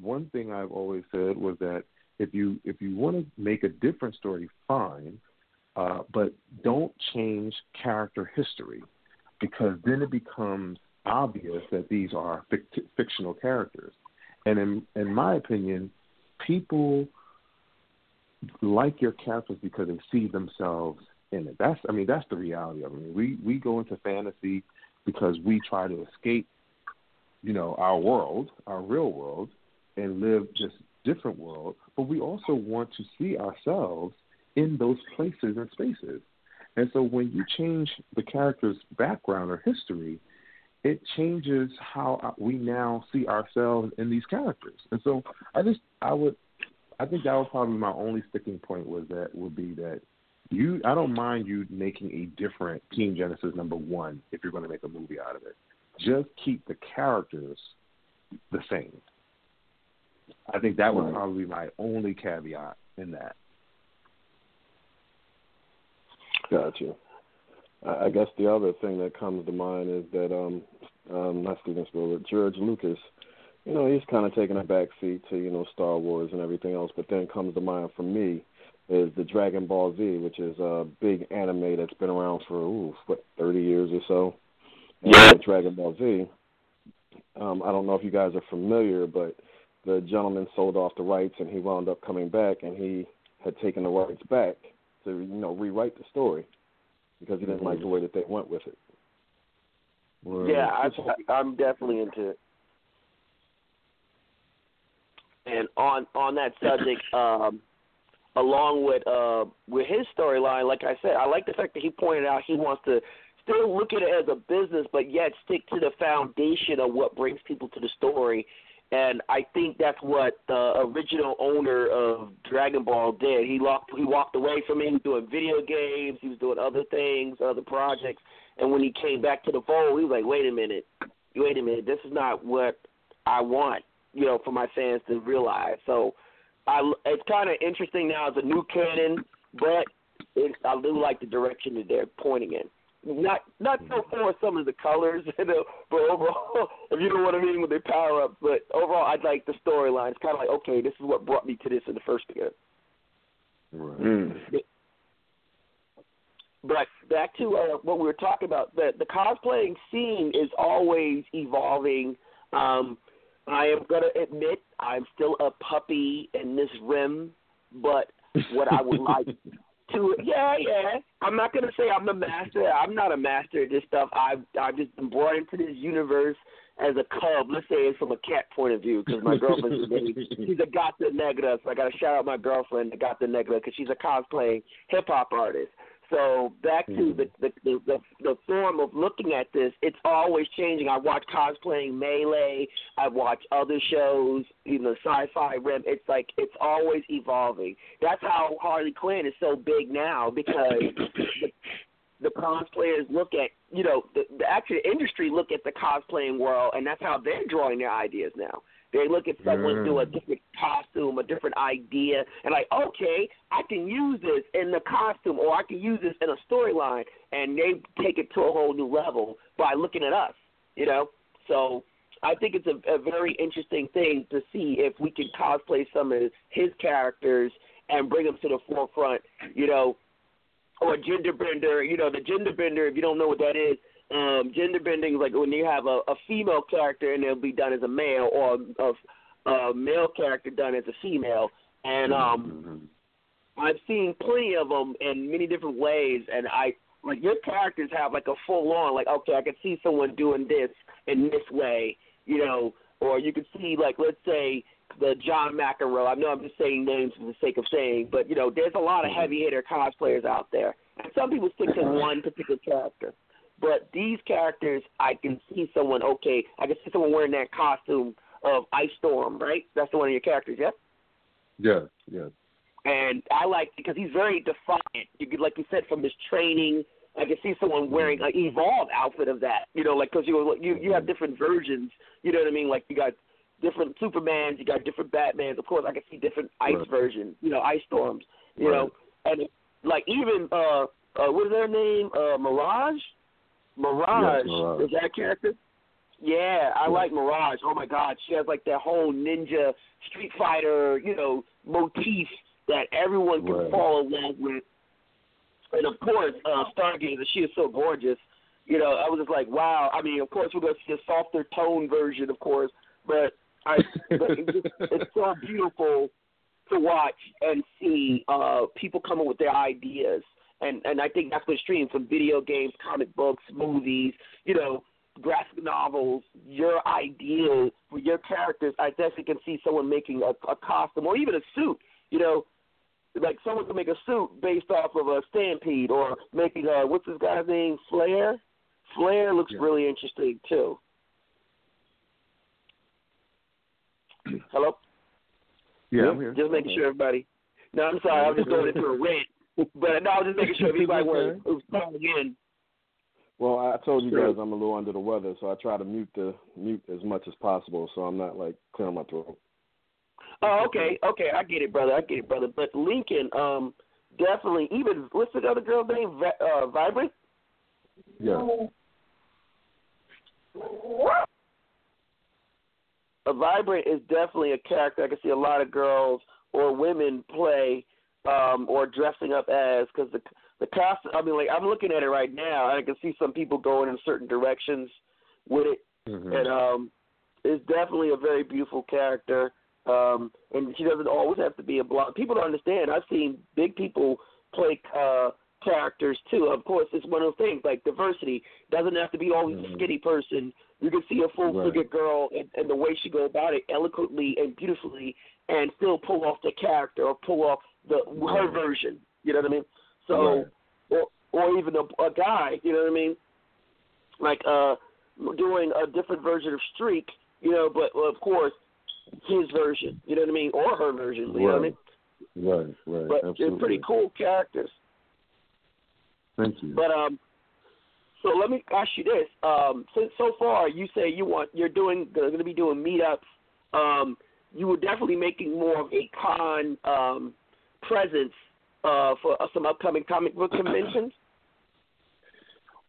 one thing I've always said was that if you want to make a different story, fine, but don't change character history, because then it becomes obvious that these are fictional characters. And in my opinion, people like your characters because they see themselves in it. That's the reality of it. I mean, we go into fantasy because we try to escape, you know, our world, our real world, and live just different world. But we also want to see ourselves in those places and spaces. And so when you change the character's background or history, it changes how we now see ourselves in these characters. And so I think that was probably my only sticking point would be that I don't mind you making a different Team Genesis number one if you're going to make a movie out of it. Just keep the characters the same. I think that was probably my only caveat in that. Gotcha. I guess the other thing that comes to mind is that not Steven Spielberg, George Lucas, you know, he's kind of taking a back seat to, you know, Star Wars and everything else. But then comes to mind for me is the Dragon Ball Z, which is a big anime that's been around for 30 years or so. And Dragon Ball Z, I don't know if you guys are familiar, but the gentleman sold off the rights, and he wound up coming back, and he had taken the rights back to, you know, rewrite the story, because he didn't like the way that they went with it. I'm definitely into it. And on that subject, along with his storyline, like I said, I like the fact that he pointed out he wants to still look at it as a business, but yet stick to the foundation of what brings people to the story. And I think that's what the original owner of Dragon Ball did. He walked away from it. He was doing video games. He was doing other things, other projects. And when he came back to the fold, he was like, wait a minute. This is not what I want, you know, for my fans to realize. So it's kind of interesting now as a new canon, but I do like the direction that they're pointing in. Not so for some of the colors, you know, but overall, if you don't want to meet them with their power-ups, but overall, I'd like the storyline. It's kind of like, okay, this is what brought me to this in the first year. Right. But back to what we were talking about, the cosplaying scene is always evolving. I am going to admit I'm still a puppy in this rim, but what I would like... I'm not gonna say I'm the master. I'm not a master at this stuff. I've just been brought into this universe as a cub. Let's say it's from a cat point of view, because my girlfriend's she's a gata negra. So I gotta shout out my girlfriend, the gata negra, because she's a cosplay hip hop artist. So back to the form of looking at this, it's always changing. I watch cosplaying Melee. I watch other shows, you know, Sci-Fi Rim. It's like it's always evolving. That's how Harley Quinn is so big now, because the cosplayers look at, you know, the actual industry look at the cosplaying world, and that's how they're drawing their ideas now. They look at someone do a different costume, a different idea, and like, okay, I can use this in the costume, or I can use this in a storyline, and they take it to a whole new level by looking at us, you know? So I think it's a very interesting thing to see if we can cosplay some of his characters and bring them to the forefront, you know, or gender bender. You know, the gender bender, if you don't know what that is, gender bending is like when you have a female character and it'll be done as a male, or a male character done as a female. And I've seen plenty of them in many different ways, and I like your characters have like a full on like, okay, I can see someone doing this in this way, you know, or you can see like, let's say the John McEnroe. I know I'm just saying names for the sake of saying, but you know, there's a lot of heavy hitter cosplayers out there, and some people stick to one particular character. But these characters, I can see someone. Okay, I can see someone wearing that costume of Ice Storm, right? That's the one of your characters, yeah. Yeah, yeah. And I like, because he's very defiant. You could, like you said, from his training, I can see someone wearing an evolved outfit of that. You know, like, because you have different versions. You know what I mean? Like, you got different Supermans, you got different Batmans. Of course, I can see different Ice versions. You know, Ice Storms. You know, and like even what is their name? Mirage. Mirage. Yes, Mirage is that character. Yeah, I like Mirage. Oh, my God. She has, like, that whole ninja Street Fighter, you know, motif that everyone can fall in love with. And, of course, Stargazer, she is so gorgeous. You know, I was just like, wow. I mean, of course, we're going to see a softer tone version, of course. But, but it's so beautiful to watch and see people come up with their ideas. And I think that's what streams from video games, comic books, movies, you know, graphic novels, your idea for your characters. I definitely can see someone making a costume or even a suit, you know, like someone can make a suit based off of a Stampede, or making a, what's this guy's name, Flare? Flare looks really interesting too. Hello? Yeah, I'm here. Just making sure everybody. No, I'm sorry, I'm just going into a rant. But no, I was just making sure everybody was calling in. Well, I told you guys I'm a little under the weather, so I try to mute as much as possible, so I'm not, like, clearing my throat. Oh, okay, okay. I get it, brother. But Lincoln, definitely, even, what's the other girl's name? Vibrant? Yeah. A Vibrant is definitely a character I can see a lot of girls or women play or dressing up as, because the cost, I mean, like, I'm looking at it right now, and I can see some people going in certain directions with it. And it's definitely a very beautiful character. And she doesn't always have to be a blonde. People don't understand. I've seen big people play characters, too. Of course, it's one of those things, like diversity. Doesn't have to be always a skinny person. You can see a full-figured girl, and the way she go about it eloquently and beautifully, and still pull off the character or pull off her version. You know what I mean? So, or even a guy, you know what I mean? Like doing a different version of Streak, you know, but of course his version, you know what I mean, or her version, you know what I mean? Right. But absolutely, they're pretty cool characters. Thank you. But so let me ask you this: since so far you say you're going to be doing meetups, you were definitely making more of a con presence. For some upcoming comic book conventions?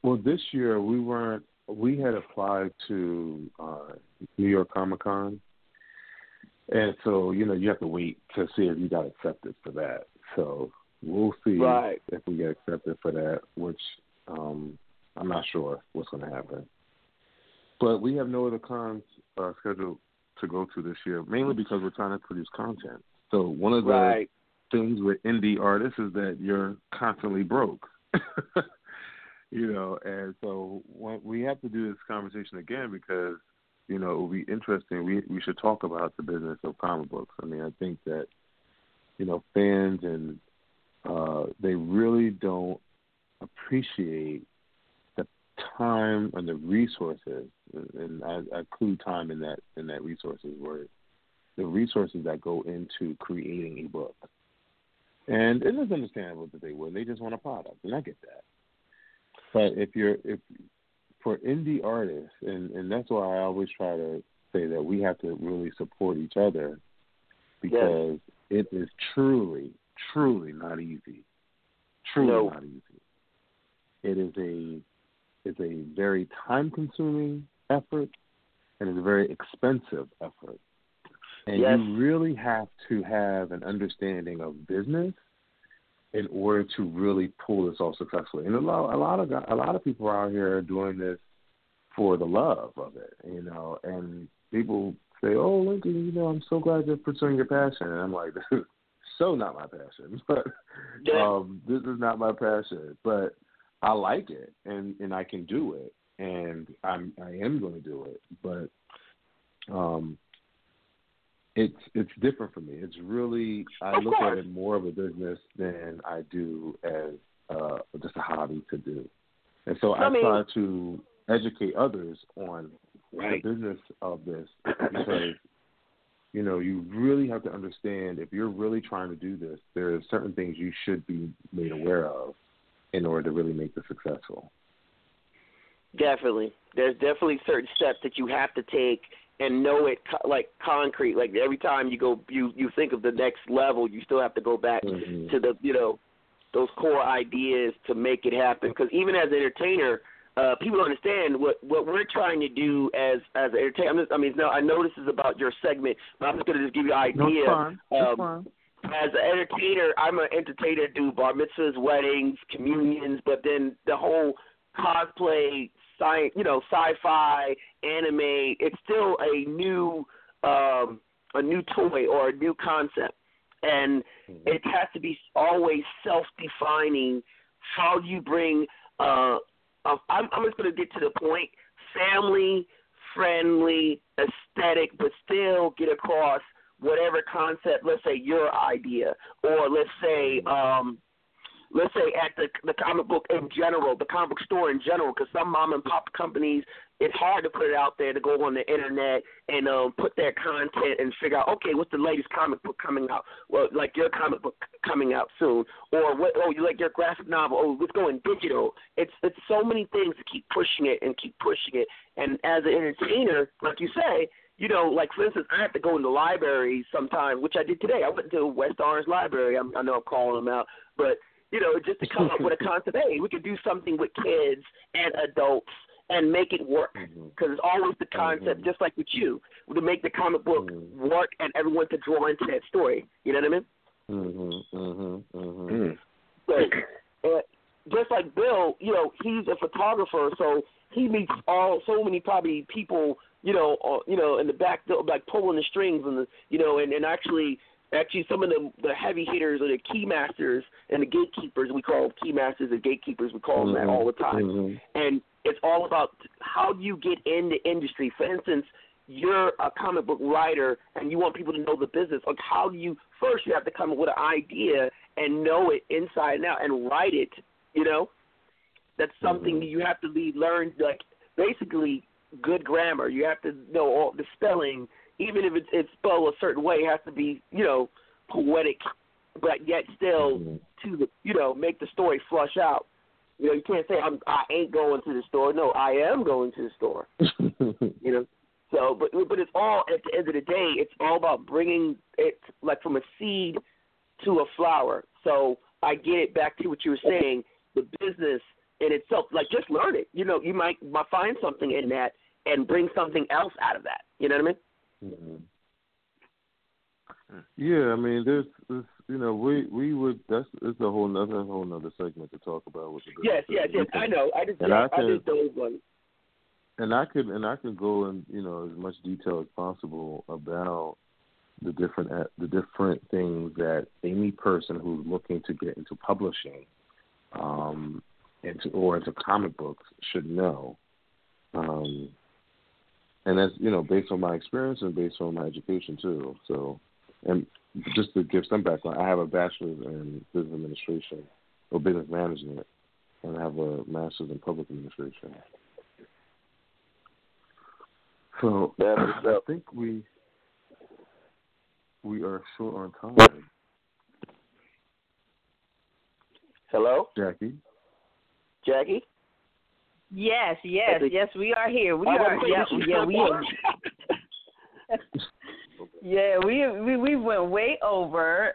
Well, this year we weren't. We had applied to New York Comic Con, and so you know you have to wait to see if you got accepted for that. So we'll see if we get accepted for that, which I'm not sure what's going to happen. But we have no other cons scheduled to go to this year, mainly because we're trying to produce content. So one of the things with indie artists is that you're constantly broke, you know, and so we have to do this conversation again because, you know, it will be interesting. We should talk about the business of comic books. I mean, I think that, you know, fans and they really don't appreciate the time and the resources, and I include time in that resources word, the resources that go into creating a book. And it is understandable that they would. They just want a product, and I get that. But if for indie artists, and that's why I always try to say that we have to really support each other, because it is truly, truly not easy. Not easy. It is a very time-consuming effort, and it's a very expensive effort. And yes. You really have to have an understanding of business in order to really pull this off successfully. And a lot of people out here are doing this for the love of it, you know. And people say, "Oh, Lincoln, you know, I'm so glad you're pursuing your passion." And I'm like, "This is so not my passion, but this is not my passion, but I like it, and I can do it, and I am going to do it." But it's different for me. It's really, I look at it more of a business than I do as just a hobby to do. And so I try to educate others on the business of this, because you know, you really have to understand, if you're really trying to do this, there are certain things you should be made aware of in order to really make this successful. Definitely. There's definitely certain steps that you have to take and know it like concrete. Like every time you go, you think of the next level, you still have to go back to the, you know, those core ideas to make it happen. Because even as an entertainer, people don't understand what we're trying to do as an entertainer. I mean, I know this is about your segment, but I'm just going to just give you an idea. That's fine. As an entertainer, I'm an entertainer, do bar mitzvahs, weddings, communions, but then the whole cosplay, sci-fi, anime, it's still a new toy or a new concept. And it has to be always self-defining. How do you bring I'm just going to get to the point, family-friendly aesthetic, but still get across whatever concept, let's say your idea, or let's say at the comic book in general, the comic book store in general, because some mom and pop companies, it's hard to put it out there to go on the internet and put their content and figure out, okay, what's the latest comic book coming out? Well, like your comic book coming out soon, or you like your graphic novel? Oh, it's going digital. It's so many things to keep pushing it. And as an entertainer, like you say, you know, like for instance, I have to go in the library sometime, which I did today. I went to West Orange Library. I know I'm calling them out, but you know, just to come up with a concept, hey, we could do something with kids and adults and make it work, because it's always the concept, just like with you, to make the comic book work and everyone to draw into that story. You know what I mean? So, just like Bill, you know, he's a photographer, so he meets so many probably people, you know, in the back, like pulling the strings and the, you know, and actually. Actually, some of the heavy hitters are the key masters and the gatekeepers. We call them key masters and gatekeepers. We call them that all the time. And it's all about how do you get in the industry. For instance, you're a comic book writer and you want people to know the business. Like, how do you – first you have to come up with an idea and know it inside and out and write it, you know. That's something you have to learn, like basically good grammar. You have to know all the spelling. Even if it's spelled a certain way, it has to be, you know, poetic, but yet still to the, you know, make the story flush out. You know, you can't say I ain't going to the store. No, I am going to the store. You know, so but it's all at the end of the day, it's all about bringing it like from a seed to a flower. So I get it back to what you were saying, the business in itself, like just learn it. You know, you might find something in that and bring something else out of that. You know what I mean? Yeah, I mean, there's you know, we would it's a whole nother segment to talk about with the business. Yes, I know. I just don't want. And I can go in, you know, as much detail as possible about the different things that any person who's looking to get into publishing, into comic books should know. And that's, you know, based on my experience and based on my education, too. So, and just to give some background, I have a bachelor's in business administration or business management, and I have a master's in public administration. So, I think we are short on time. Hello? Jackie? Yes, we are here. We are. Yeah, we went way over,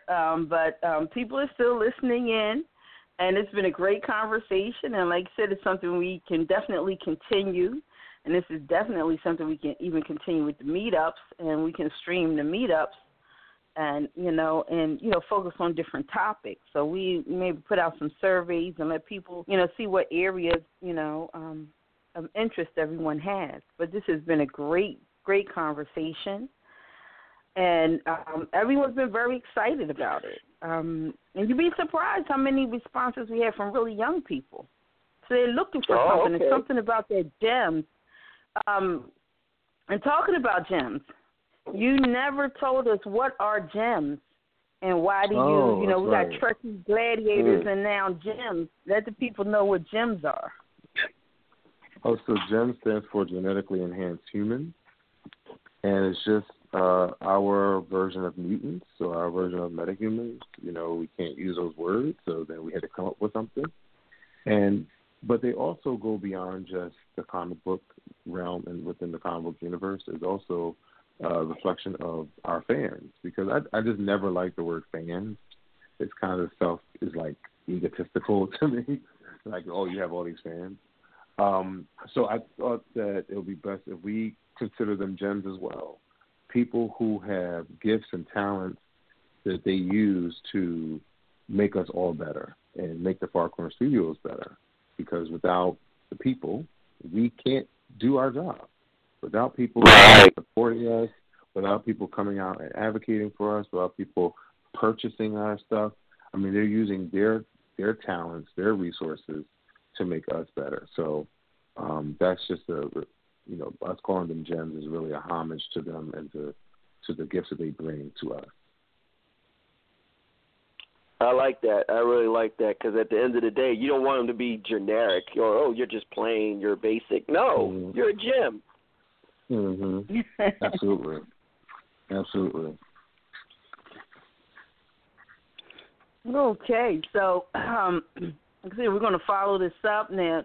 but people are still listening in, and it's been a great conversation. And like I said, it's something we can definitely continue. And this is definitely something we can even continue with the meetups, and we can stream the meetups and focus on different topics. So we maybe put out some surveys and let people, see what areas, of interest everyone has. But this has been a great, great conversation. And everyone's been very excited about it. And you'd be surprised how many responses we have from really young people. So they're looking for something. Okay. It's something about their gems. And talking about gems, you never told us what are gems and why do we got Trekkies, Gladiators, and now gems. Let the people know what gems are. Oh, so GEMS stands for Genetically Enhanced HuMans, and it's just our version of mutants, so our version of metahumans. We can't use those words, so then we had to come up with something. But they also go beyond just the comic book realm, and within the comic book universe is also a reflection of our fans, because I just never liked the word fans. It's kind of egotistical to me. You have all these fans. So I thought that it would be best if we consider them gems as well. People who have gifts and talents that they use to make us all better and make the Far Corners Studios better. Because without the people, we can't do our job. Without people supporting us, without people coming out and advocating for us, without people purchasing our stuff, they're using their talents, their resources to make us better. So that's just us calling them gems is really a homage to them and to the gifts that they bring to us. I like that. I really like that, because at the end of the day, you don't want them to be generic or, you're just plain, you're basic. No, you're a gem. Mm-hmm. Absolutely. Absolutely. Okay, so we're going to follow this up now.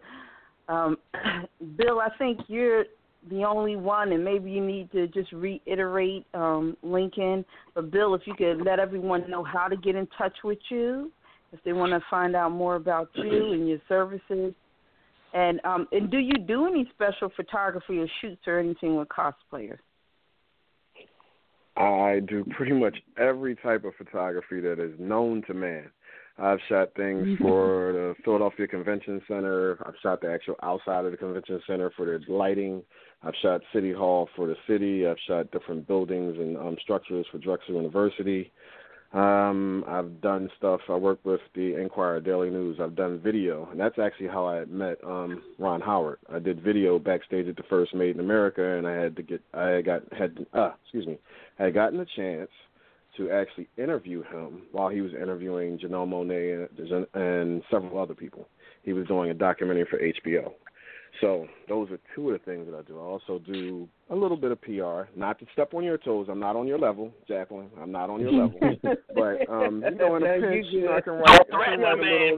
Bill, I think you're the only one, and maybe you need to just reiterate Lincoln. But, Bill, if you could let everyone know how to get in touch with you, if they want to find out more about you and your services. And do you do any special photography or shoots or anything with cosplayers? I do pretty much every type of photography that is known to man. I've shot things for the Philadelphia Convention Center. I've shot the actual outside of the Convention Center for the lighting. I've shot City Hall for the city. I've shot different buildings and structures for Drexel University. I've done stuff. I work with the Enquirer Daily News. I've done video, and that's actually how I met Ron Howard. I did video backstage at the first Made in America, and I had gotten a chance to actually interview him while he was interviewing Janelle Monáe and several other people. He was doing a documentary for HBO. So those are two of the things that I do. I also do a little bit of PR, not to step on your toes. I'm not on your level, Jacqueline. I'm not on your level. But, in a pinch, I can write a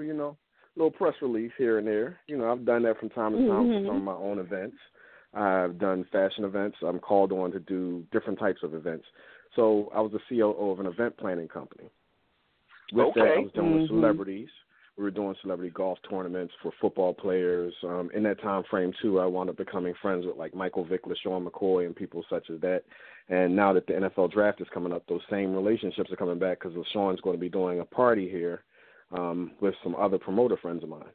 little press release here and there. I've done that from time to time for some of my own events. I've done fashion events. I'm called on to do different types of events. So I was the COO of an event planning company. With that, I was dealing with celebrities. We were doing celebrity golf tournaments for football players. In that time frame, too, I wound up becoming friends with, Michael Vick, LaShawn McCoy, and people such as that. And now that the NFL draft is coming up, those same relationships are coming back, because LaShawn's going to be doing a party here with some other promoter friends of mine.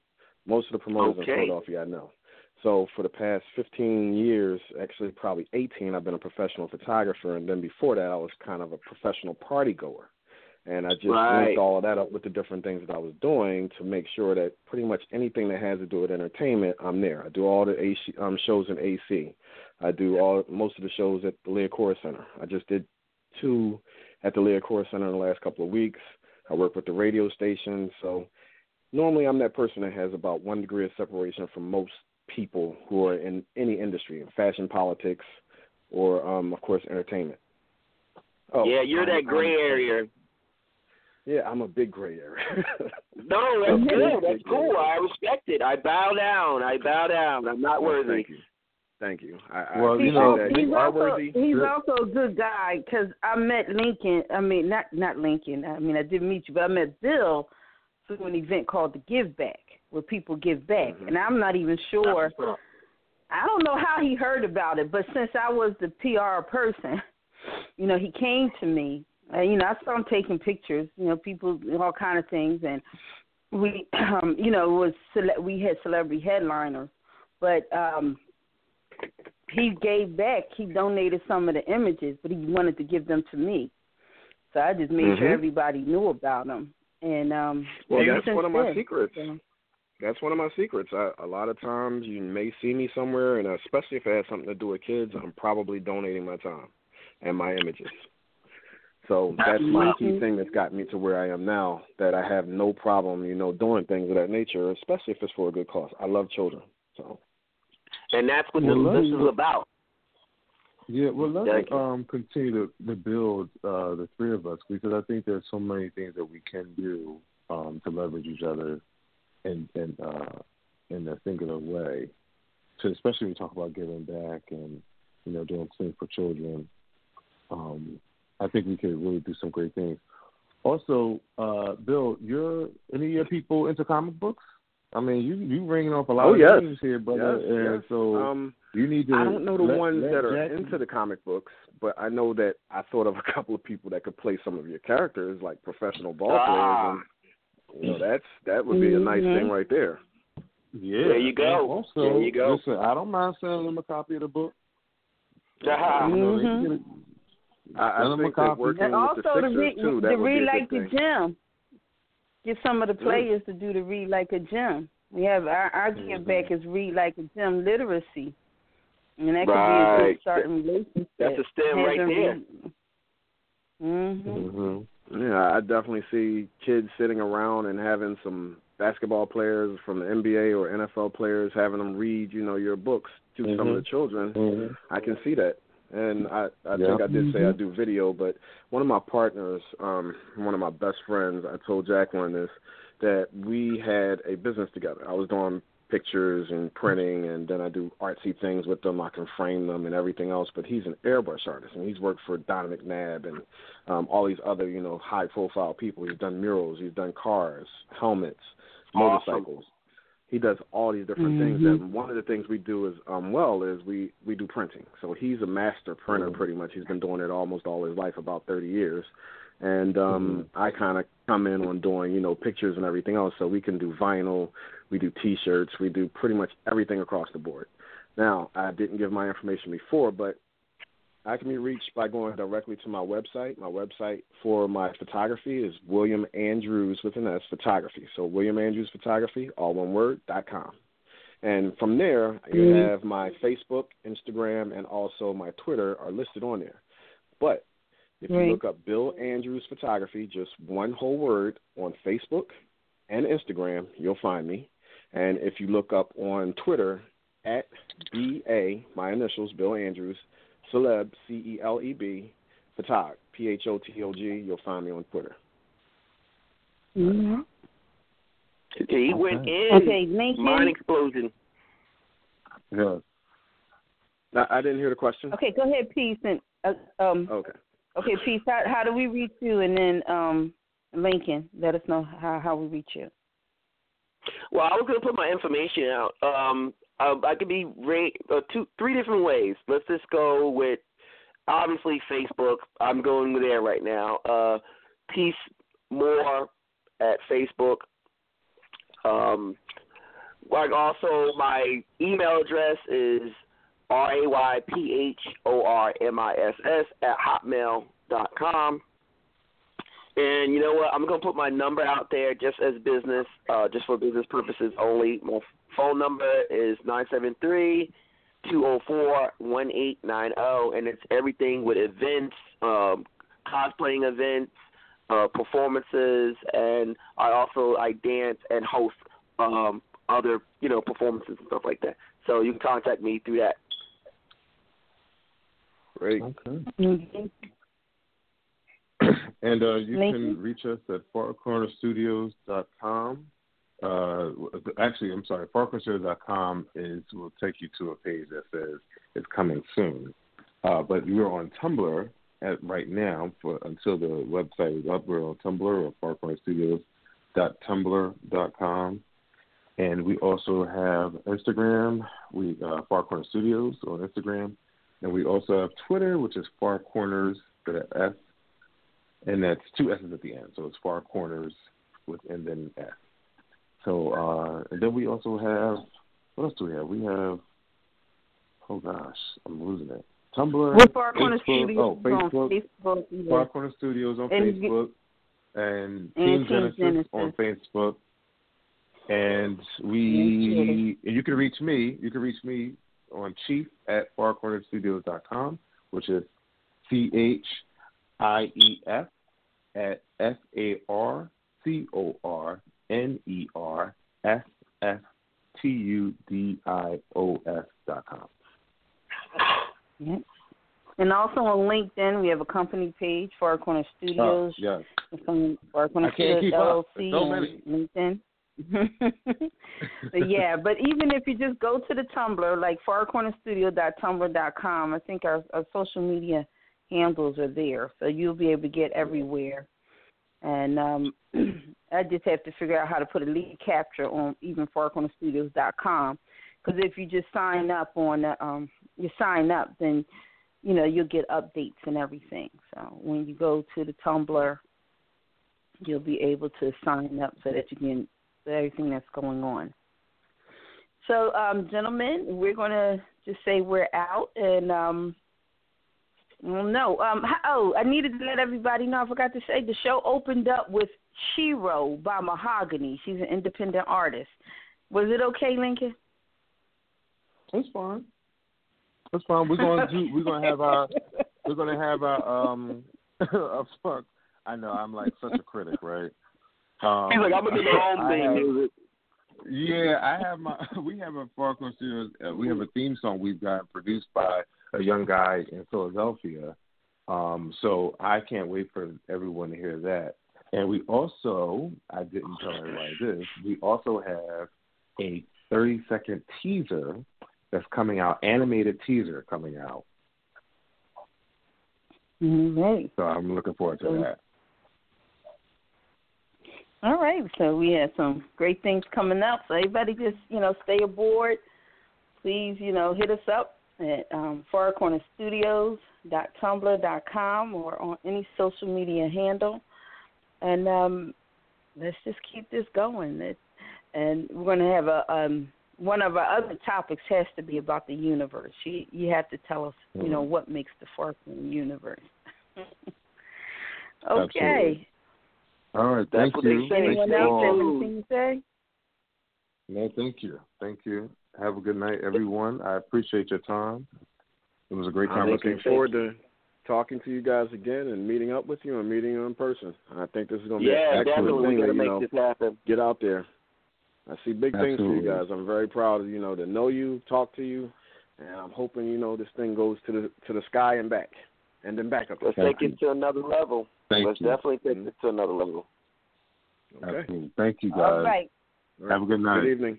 Most of the promoters in Philadelphia I know. So for the past 15 years, actually probably 18, I've been a professional photographer, and then before that I was kind of a professional party goer. And I just linked all of that up with the different things that I was doing to make sure that pretty much anything that has to do with entertainment, I'm there. I do all the shows in AC. I do most of the shows at the Lear Corps Center. I just did 2 at the Lear Corps Center in the last couple of weeks. I work with the radio station. So normally I'm that person that has about 1 degree of separation from most people who are in any industry, in fashion, politics, or, of course, entertainment. You're that gray area. Yeah, I'm a big gray area. No, that's good. That's cool. I respect it. I bow down. I'm not worthy. Thank you. Thank you. He's also a good guy, because I met Lincoln. I did meet you, but I met Bill through an event called The Give Back, where people give back. And I'm not even sure I don't know how he heard about it, but since I was the PR person, you know, he came to me. You know, I saw him taking pictures, you know, people, all kind of things. And we, you know, we had celebrity headliners. But he gave back. He donated some of the images, but he wanted to give them to me. So I just made sure everybody knew about them. And well, that's one of my secrets. So. That's one of my secrets. A lot of times you may see me somewhere, and especially if it has something to do with kids, I'm probably donating my time and my images. So that's my key thing that's got me to where I am now, that I have no problem, you know, doing things of that nature, especially if it's for a good cause. I love children. So, and that's what this is about. Yeah, well, let's continue to build the three of us, because I think there's so many things that we can do to leverage each other in a singular way. So especially when we talk about giving back and, you know, doing things for children, I think we could really do some great things. Also, Bill, any of your people into comic books? I mean, you ringing off a lot of things here, brother. Yes, and so you need to. I don't know the ones that are into the comic books, but I know that I thought of a couple of people that could play some of your characters, like professional ball players. And, you know, that would be a nice thing right there. Yeah, there you go. Also, there you go. Listen, I don't mind sending them a copy of the book. You know, I think they're working and with also the Sixers too. That would be a good thing. The gym. Get some of the players to do the Read Like a Gym. We have our give back is Read Like a Gym literacy. And that could be a good starting relationship. That's a STEM right there. Yeah, I definitely see kids sitting around and having some basketball players from the NBA or NFL players, having them read, you know, your books to some of the children. I can see that. And I think I did say I do video, but one of my partners, one of my best friends, I told Jacqueline this, that we had a business together. I was doing pictures and printing, and then I do artsy things with them. I can frame them and everything else, but he's an airbrush artist, and he's worked for Donna McNabb and all these other, you know, high-profile people. He's done murals. He's done cars, helmets, motorcycles. He does all these different things. And one of the things we do is we do printing. So he's a master printer pretty much. He's been doing it almost all his life, about 30 years. And I kind of come in on doing, you know, pictures and everything else. So we can do vinyl. We do T-shirts. We do pretty much everything across the board. Now, I didn't give my information before, but I can be reached by going directly to my website. My website for my photography is William Andrews with an S photography. So William Andrews Photography, all one word, .com. And from there, you have my Facebook, Instagram, and also my Twitter are listed on there. But if you look up Bill Andrews Photography, just one whole word on Facebook and Instagram, you'll find me. And if you look up on Twitter, at BA, my initials, Bill Andrews, Celeb, C-E-L-E-B, Photog, P-H-O-T-O-G. You'll find me on Twitter. Yeah. He went in. Okay, Lincoln. Mind explosion. Yeah. No, I didn't hear the question. Okay, go ahead, Peace. And, okay. Okay, Peace, how do we reach you? And then, Lincoln, let us know how we reach you. Well, I was going to put my information out. I could be three different ways. Let's just go with, obviously, Facebook. I'm going with there right now. Peace Moore at Facebook. Like also, my email address is rayphormiss @hotmail.com. And you know what? I'm going to put my number out there just as business, just for business purposes only. My phone number is 973-204-1890, and it's everything with events, cosplaying events, performances, and I dance and host other, you know, performances and stuff like that. So you can contact me through that. Great. Okay. And you can reach us at FarCornerstudios.com. Actually, I'm sorry, FarCornerstudios.com will take you to a page that says it's coming soon. But we're on Tumblr right now until the website is up. We're on Tumblr at FarCornerstudios.tumblr.com. And we also have Instagram, Far Corners Studios on Instagram. And we also have Twitter, which is FarCorners, and that's two S's at the end. So it's FarCorners with and then S. So, and then we also have, what else do we have? We have, oh gosh, I'm losing it. Tumblr, Facebook, Far Corners Studios on Facebook, and Team Genesis on Facebook. And you can reach me. You can reach me on chief@farcornerstudios.com, which is chief@farcornerstudios.com. Yep. And also on LinkedIn, we have a company page, Far Corners Studios. Yes. Far Corners Studios LLC on LinkedIn. But yeah, but even if you just go to the Tumblr, like farcornerstudio.tumblr.com, I think our social media handles are there, so you'll be able to get everywhere. And I just have to figure out how to put a lead capture on even farcornerstudios.com, because if you just sign up on then you know you'll get updates and everything. So when you go to the Tumblr, you'll be able to sign up so that you can. Everything that's going on. So, gentlemen, we're going to just say we're out. And, I needed to let everybody know, I forgot to say, the show opened up with Shiro by Mahogany. She's an independent artist. Was it okay, Lincoln? It's fine. It's fine. We're going to have our, fuck. I know, I'm like such a critic, right? He's like, I'm gonna do the home thing music. Yeah, we have a Far Corners Studios. We have a theme song we've got produced by a young guy in Philadelphia. So I can't wait for everyone to hear that. And we also, I didn't tell everybody this. We also have a 30-second teaser that's coming out, animated teaser coming out. Right. So I'm looking forward to that. All right, so we have some great things coming up. So everybody just, stay aboard. Please, hit us up at farcornerstudios.tumblr.com or on any social media handle. And let's just keep this going. And we're going to have one of our other topics has to be about the universe. You have to tell us, what makes the Farcorners universe. Okay. Absolutely. All right, thank you. Anyone else have anything to say? No, thank you. Thank you. Have a good night, everyone. I appreciate your time. It was a great conversation. I'm looking forward to talking to you guys again and meeting up with you and meeting you in person. I think this is going to be an excellent thing to make this happen. Get out there. I see big things for you guys. I'm very proud of to know you, talk to you, and I'm hoping this thing goes to the sky and back, and then back up. Let's take it to another level. Definitely take it to another level. Okay. Absolutely. Thank you, guys. All right. Have a good night. Good evening.